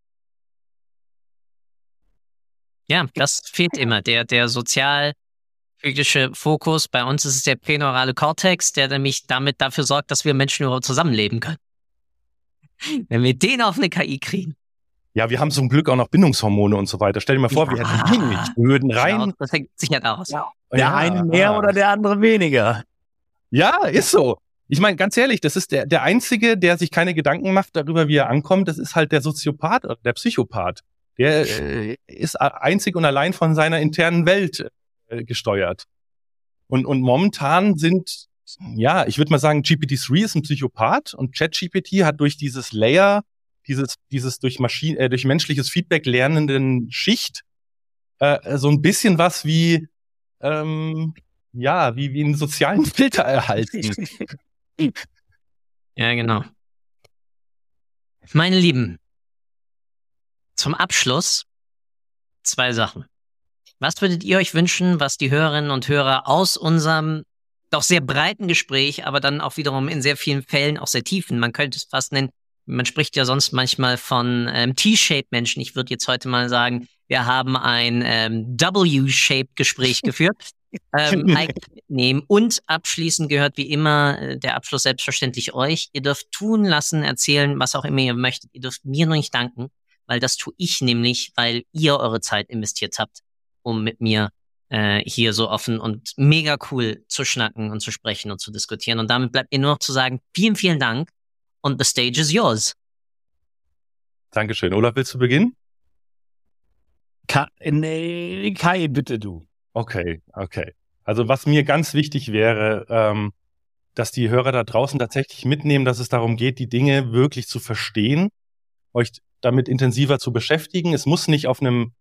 Ja, das fehlt immer, der, der sozialkritische Fokus. Bei uns ist es der präneurale Kortex, der nämlich damit dafür sorgt, dass wir Menschen überhaupt zusammenleben können. Wenn wir den auf eine K I kriegen. Ja, wir haben zum Glück auch noch Bindungshormone und so weiter. Stell dir mal vor, ja. wir hätten ihn nicht. Wir würden rein. Genau, das hängt sich nicht aus. Ja. Der ja. eine mehr oder der andere weniger. Ja, ist so. Ich meine, ganz ehrlich, das ist der, der Einzige, der sich keine Gedanken macht darüber, wie er ankommt. Das ist halt der Soziopath oder der Psychopath. Der äh, ist einzig und allein von seiner internen Welt äh, gesteuert. Und, und momentan sind, ja, ich würde mal sagen, G P T drei ist ein Psychopath und ChatGPT hat durch dieses Layer dieses dieses durch Maschinen äh, durch menschliches Feedback lernenden Schicht äh, so ein bisschen was wie ähm, ja wie wie einen sozialen Filter erhalten. Ja, genau. Meine Lieben, zum Abschluss zwei Sachen. Was würdet ihr euch wünschen, was die Hörerinnen und Hörer aus unserem doch sehr breiten Gespräch, aber dann auch wiederum in sehr vielen Fällen auch sehr tiefen, man könnte es fast nennen, man spricht ja sonst manchmal von ähm, T-Shape-Menschen. Ich würde jetzt heute mal sagen, wir haben ein ähm, W-Shape-Gespräch geführt. ähm, nehmen und abschließend gehört wie immer äh, der Abschluss selbstverständlich euch. Ihr dürft tun, lassen, erzählen, was auch immer ihr möchtet. Ihr dürft mir noch nicht danken, weil das tue ich nämlich, weil ihr eure Zeit investiert habt, um mit mir äh, hier so offen und mega cool zu schnacken und zu sprechen und zu diskutieren. Und damit bleibt mir nur noch zu sagen, vielen, vielen Dank. Und the stage is yours. Dankeschön. Olaf, willst du beginnen? Ka- nee, Kai, bitte du. Okay, okay. Also was mir ganz wichtig wäre, ähm, dass die Hörer da draußen tatsächlich mitnehmen, dass es darum geht, die Dinge wirklich zu verstehen, euch damit intensiver zu beschäftigen. Es muss nicht auf einem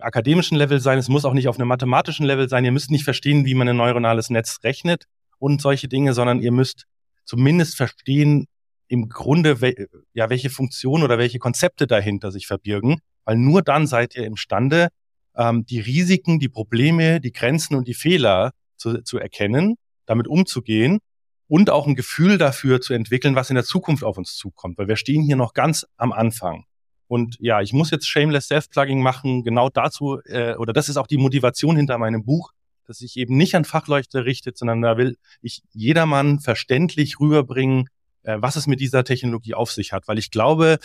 akademischen Level sein, es muss auch nicht auf einem mathematischen Level sein. Ihr müsst nicht verstehen, wie man ein neuronales Netz rechnet und solche Dinge, sondern ihr müsst zumindest verstehen, im Grunde, we- ja, welche Funktionen oder welche Konzepte dahinter sich verbirgen, weil nur dann seid ihr imstande, ähm, die Risiken, die Probleme, die Grenzen und die Fehler zu, zu erkennen, damit umzugehen und auch ein Gefühl dafür zu entwickeln, was in der Zukunft auf uns zukommt, weil wir stehen hier noch ganz am Anfang. Und ja, ich muss jetzt Shameless Self-Plugging machen, genau dazu, äh, oder das ist auch die Motivation hinter meinem Buch, dass ich eben nicht an Fachleute richtet, sondern da will ich jedermann verständlich rüberbringen, was es mit dieser Technologie auf sich hat, weil ich glaube,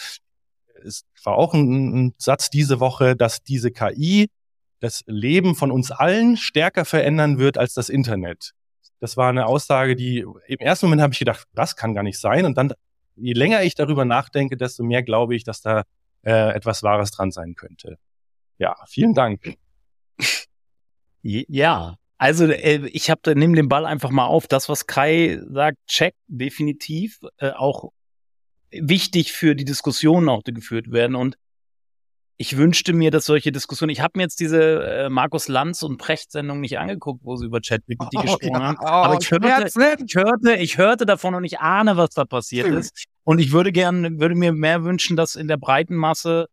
es war auch ein, ein Satz diese Woche, dass diese K I das Leben von uns allen stärker verändern wird als das Internet. Das war eine Aussage, die im ersten Moment habe ich gedacht, das kann gar nicht sein. Und dann, je länger ich darüber nachdenke, desto mehr glaube ich, dass da äh, etwas Wahres dran sein könnte. Ja, vielen Dank. Ja, also äh, ich habe da, nimm den Ball einfach mal auf. Das, was Kai sagt, check, definitiv äh, auch wichtig für die Diskussionen auch, die geführt werden. Und ich wünschte mir, dass solche Diskussionen, ich habe mir jetzt diese äh, Markus Lanz und Precht-Sendung nicht angeguckt, wo sie über ChatGPT oh, gesprochen ja. haben, oh, aber ich hörte, ich hörte, ich hörte davon und ich ahne, was da passiert mhm. ist. Und ich würde gern, würde mir mehr wünschen, dass in der breiten Masse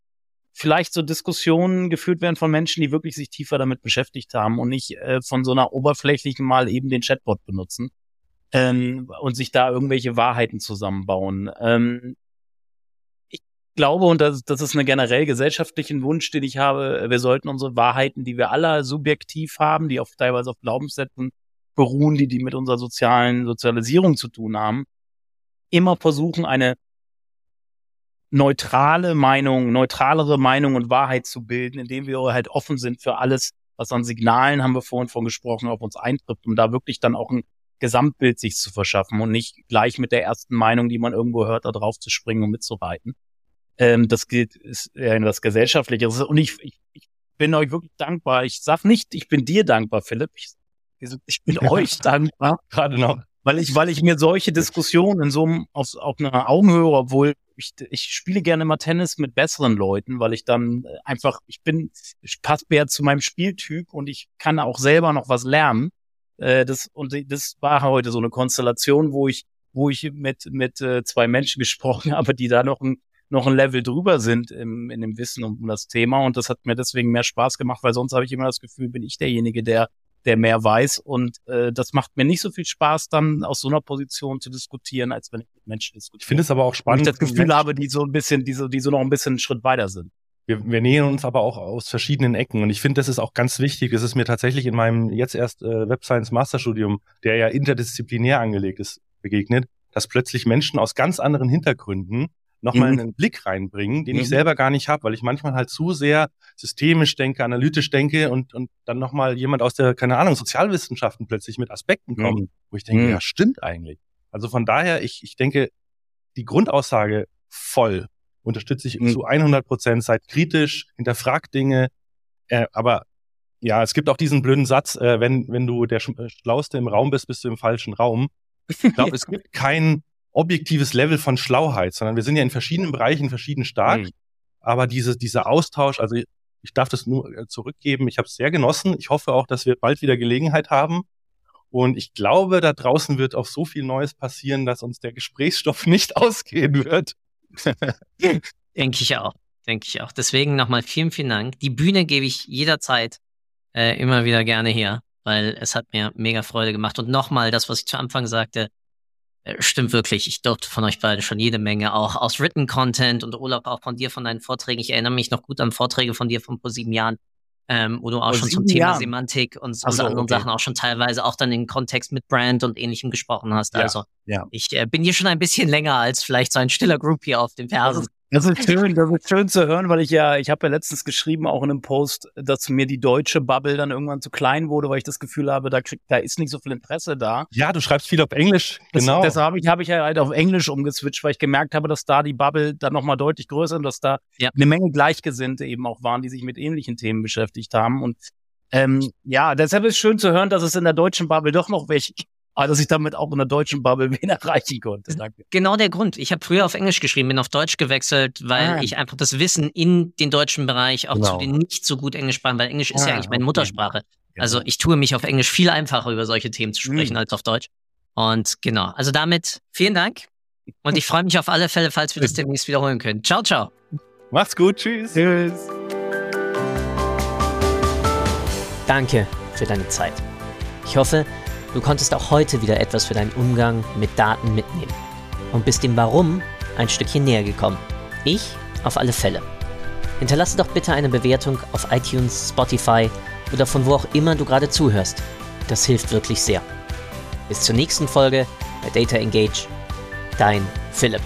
vielleicht so Diskussionen geführt werden von Menschen, die wirklich sich tiefer damit beschäftigt haben und nicht äh, von so einer oberflächlichen mal eben den Chatbot benutzen ähm, und sich da irgendwelche Wahrheiten zusammenbauen. Ähm, ich glaube, und das, das ist ein generell gesellschaftlichen Wunsch, den ich habe, wir sollten unsere Wahrheiten, die wir alle subjektiv haben, die auf, teilweise auf Glaubenssätzen beruhen, die, die mit unserer sozialen Sozialisierung zu tun haben, immer versuchen, eine neutrale Meinung, neutralere Meinung und Wahrheit zu bilden, indem wir halt offen sind für alles, was an Signalen, haben wir vorhin von gesprochen, auf uns eintrifft, um da wirklich dann auch ein Gesamtbild sich zu verschaffen und nicht gleich mit der ersten Meinung, die man irgendwo hört, da drauf zu springen und mitzureiten. Ähm, das gilt, ist ja das Gesellschaftliche. Und ich, ich, ich bin euch wirklich dankbar. Ich sag nicht, ich bin dir dankbar, Philipp. Ich, ich bin euch dankbar. Gerade noch. Weil ich, weil ich mir solche Diskussionen in so einem, auf, auf einer Augenhöhe, obwohl ich, ich spiele gerne mal Tennis mit besseren Leuten, weil ich dann einfach, ich bin, ich passe mehr zu meinem Spieltyp und ich kann auch selber noch was lernen. Äh, das, und das war heute so eine Konstellation, wo ich, wo ich mit, mit äh, zwei Menschen gesprochen habe, die da noch ein, noch ein Level drüber sind im, in dem Wissen um das Thema. Und das hat mir deswegen mehr Spaß gemacht, weil sonst habe ich immer das Gefühl, bin ich derjenige, der, der mehr weiß, und äh, das macht mir nicht so viel Spaß, dann aus so einer Position zu diskutieren, als wenn ich mit Menschen diskutiere. Ich finde es aber auch spannend, wenn ich das Gefühl Menschen habe, die so ein bisschen, die so, die so noch ein bisschen einen Schritt weiter sind. Wir, wir nähern uns aber auch aus verschiedenen Ecken, und ich finde, das ist auch ganz wichtig. Das ist mir tatsächlich in meinem jetzt erst äh, Web Science Masterstudium, der ja interdisziplinär angelegt ist, begegnet, dass plötzlich Menschen aus ganz anderen Hintergründen nochmal mhm. einen Blick reinbringen, den mhm. ich selber gar nicht habe, weil ich manchmal halt zu sehr systemisch denke, analytisch denke und und dann nochmal jemand aus der, keine Ahnung, Sozialwissenschaften plötzlich mit Aspekten mhm. kommt, wo ich denke, mhm. ja, stimmt eigentlich. Also von daher, ich ich denke, die Grundaussage voll unterstütze ich mhm. zu hundert Prozent, seid kritisch, hinterfragt Dinge, äh, aber ja, es gibt auch diesen blöden Satz, äh, wenn wenn du der Schlauste im Raum bist, bist du im falschen Raum. Ich glaube, es gibt keinen objektives Level von Schlauheit, sondern wir sind ja in verschiedenen Bereichen verschieden stark, mhm. aber diese, dieser Austausch, also ich, ich darf das nur zurückgeben, ich habe es sehr genossen, ich hoffe auch, dass wir bald wieder Gelegenheit haben, und ich glaube, da draußen wird auch so viel Neues passieren, dass uns der Gesprächsstoff nicht ausgehen wird. Denke ich auch, denke ich auch. Deswegen nochmal vielen, vielen Dank. Die Bühne gebe ich jederzeit äh, immer wieder gerne her, weil es hat mir mega Freude gemacht, und nochmal das, was ich zu Anfang sagte, stimmt wirklich. Ich durfte von euch beiden schon jede Menge, auch aus Written Content, und Olaf auch von dir, von deinen Vorträgen. Ich erinnere mich noch gut an Vorträge von dir von vor sieben Jahren, ähm, wo du auch vor schon zum Jahren. Thema Semantik und so also, anderen okay. Sachen auch schon teilweise auch dann in Kontext mit Brand und Ähnlichem gesprochen hast. Ja, also ja. ich äh, bin hier schon ein bisschen länger als vielleicht so ein stiller Groupie auf den Fersen. Das ist schön, das ist schön zu hören, weil ich ja, ich habe ja letztens geschrieben, auch in einem Post, dass mir die deutsche Bubble dann irgendwann zu klein wurde, weil ich das Gefühl habe, da kriegt, da ist nicht so viel Interesse da. Ja, du schreibst viel auf Englisch, genau. Deshalb habe ich, habe ich ja halt auf Englisch umgeswitcht, weil ich gemerkt habe, dass da die Bubble dann nochmal deutlich größer und dass da ja. eine Menge Gleichgesinnte eben auch waren, die sich mit ähnlichen Themen beschäftigt haben. Und ähm, ja, deshalb ist es schön zu hören, dass es in der deutschen Bubble doch noch welche gibt. Aber dass ich damit auch in der deutschen Bubble wen erreichen konnte. Danke. Genau der Grund. Ich habe früher auf Englisch geschrieben, bin auf Deutsch gewechselt, weil ah. ich einfach das Wissen in den deutschen Bereich auch genau. zu den nicht so gut Englischsprachen, weil Englisch ah, ist ja eigentlich meine okay. Muttersprache. Ja. Also ich tue mich auf Englisch viel einfacher, über solche Themen zu sprechen, mhm. als auf Deutsch. Und genau, also damit vielen Dank. Und ich freue mich auf alle Fälle, falls wir das demnächst wiederholen können. Ciao, ciao. Macht's gut. Tschüss. Tschüss. Danke für deine Zeit. Ich hoffe, du konntest auch heute wieder etwas für deinen Umgang mit Daten mitnehmen und bist dem Warum ein Stückchen näher gekommen. Ich auf alle Fälle. Hinterlasse doch bitte eine Bewertung auf iTunes, Spotify oder von wo auch immer du gerade zuhörst. Das hilft wirklich sehr. Bis zur nächsten Folge bei Data Engage. Dein Philipp.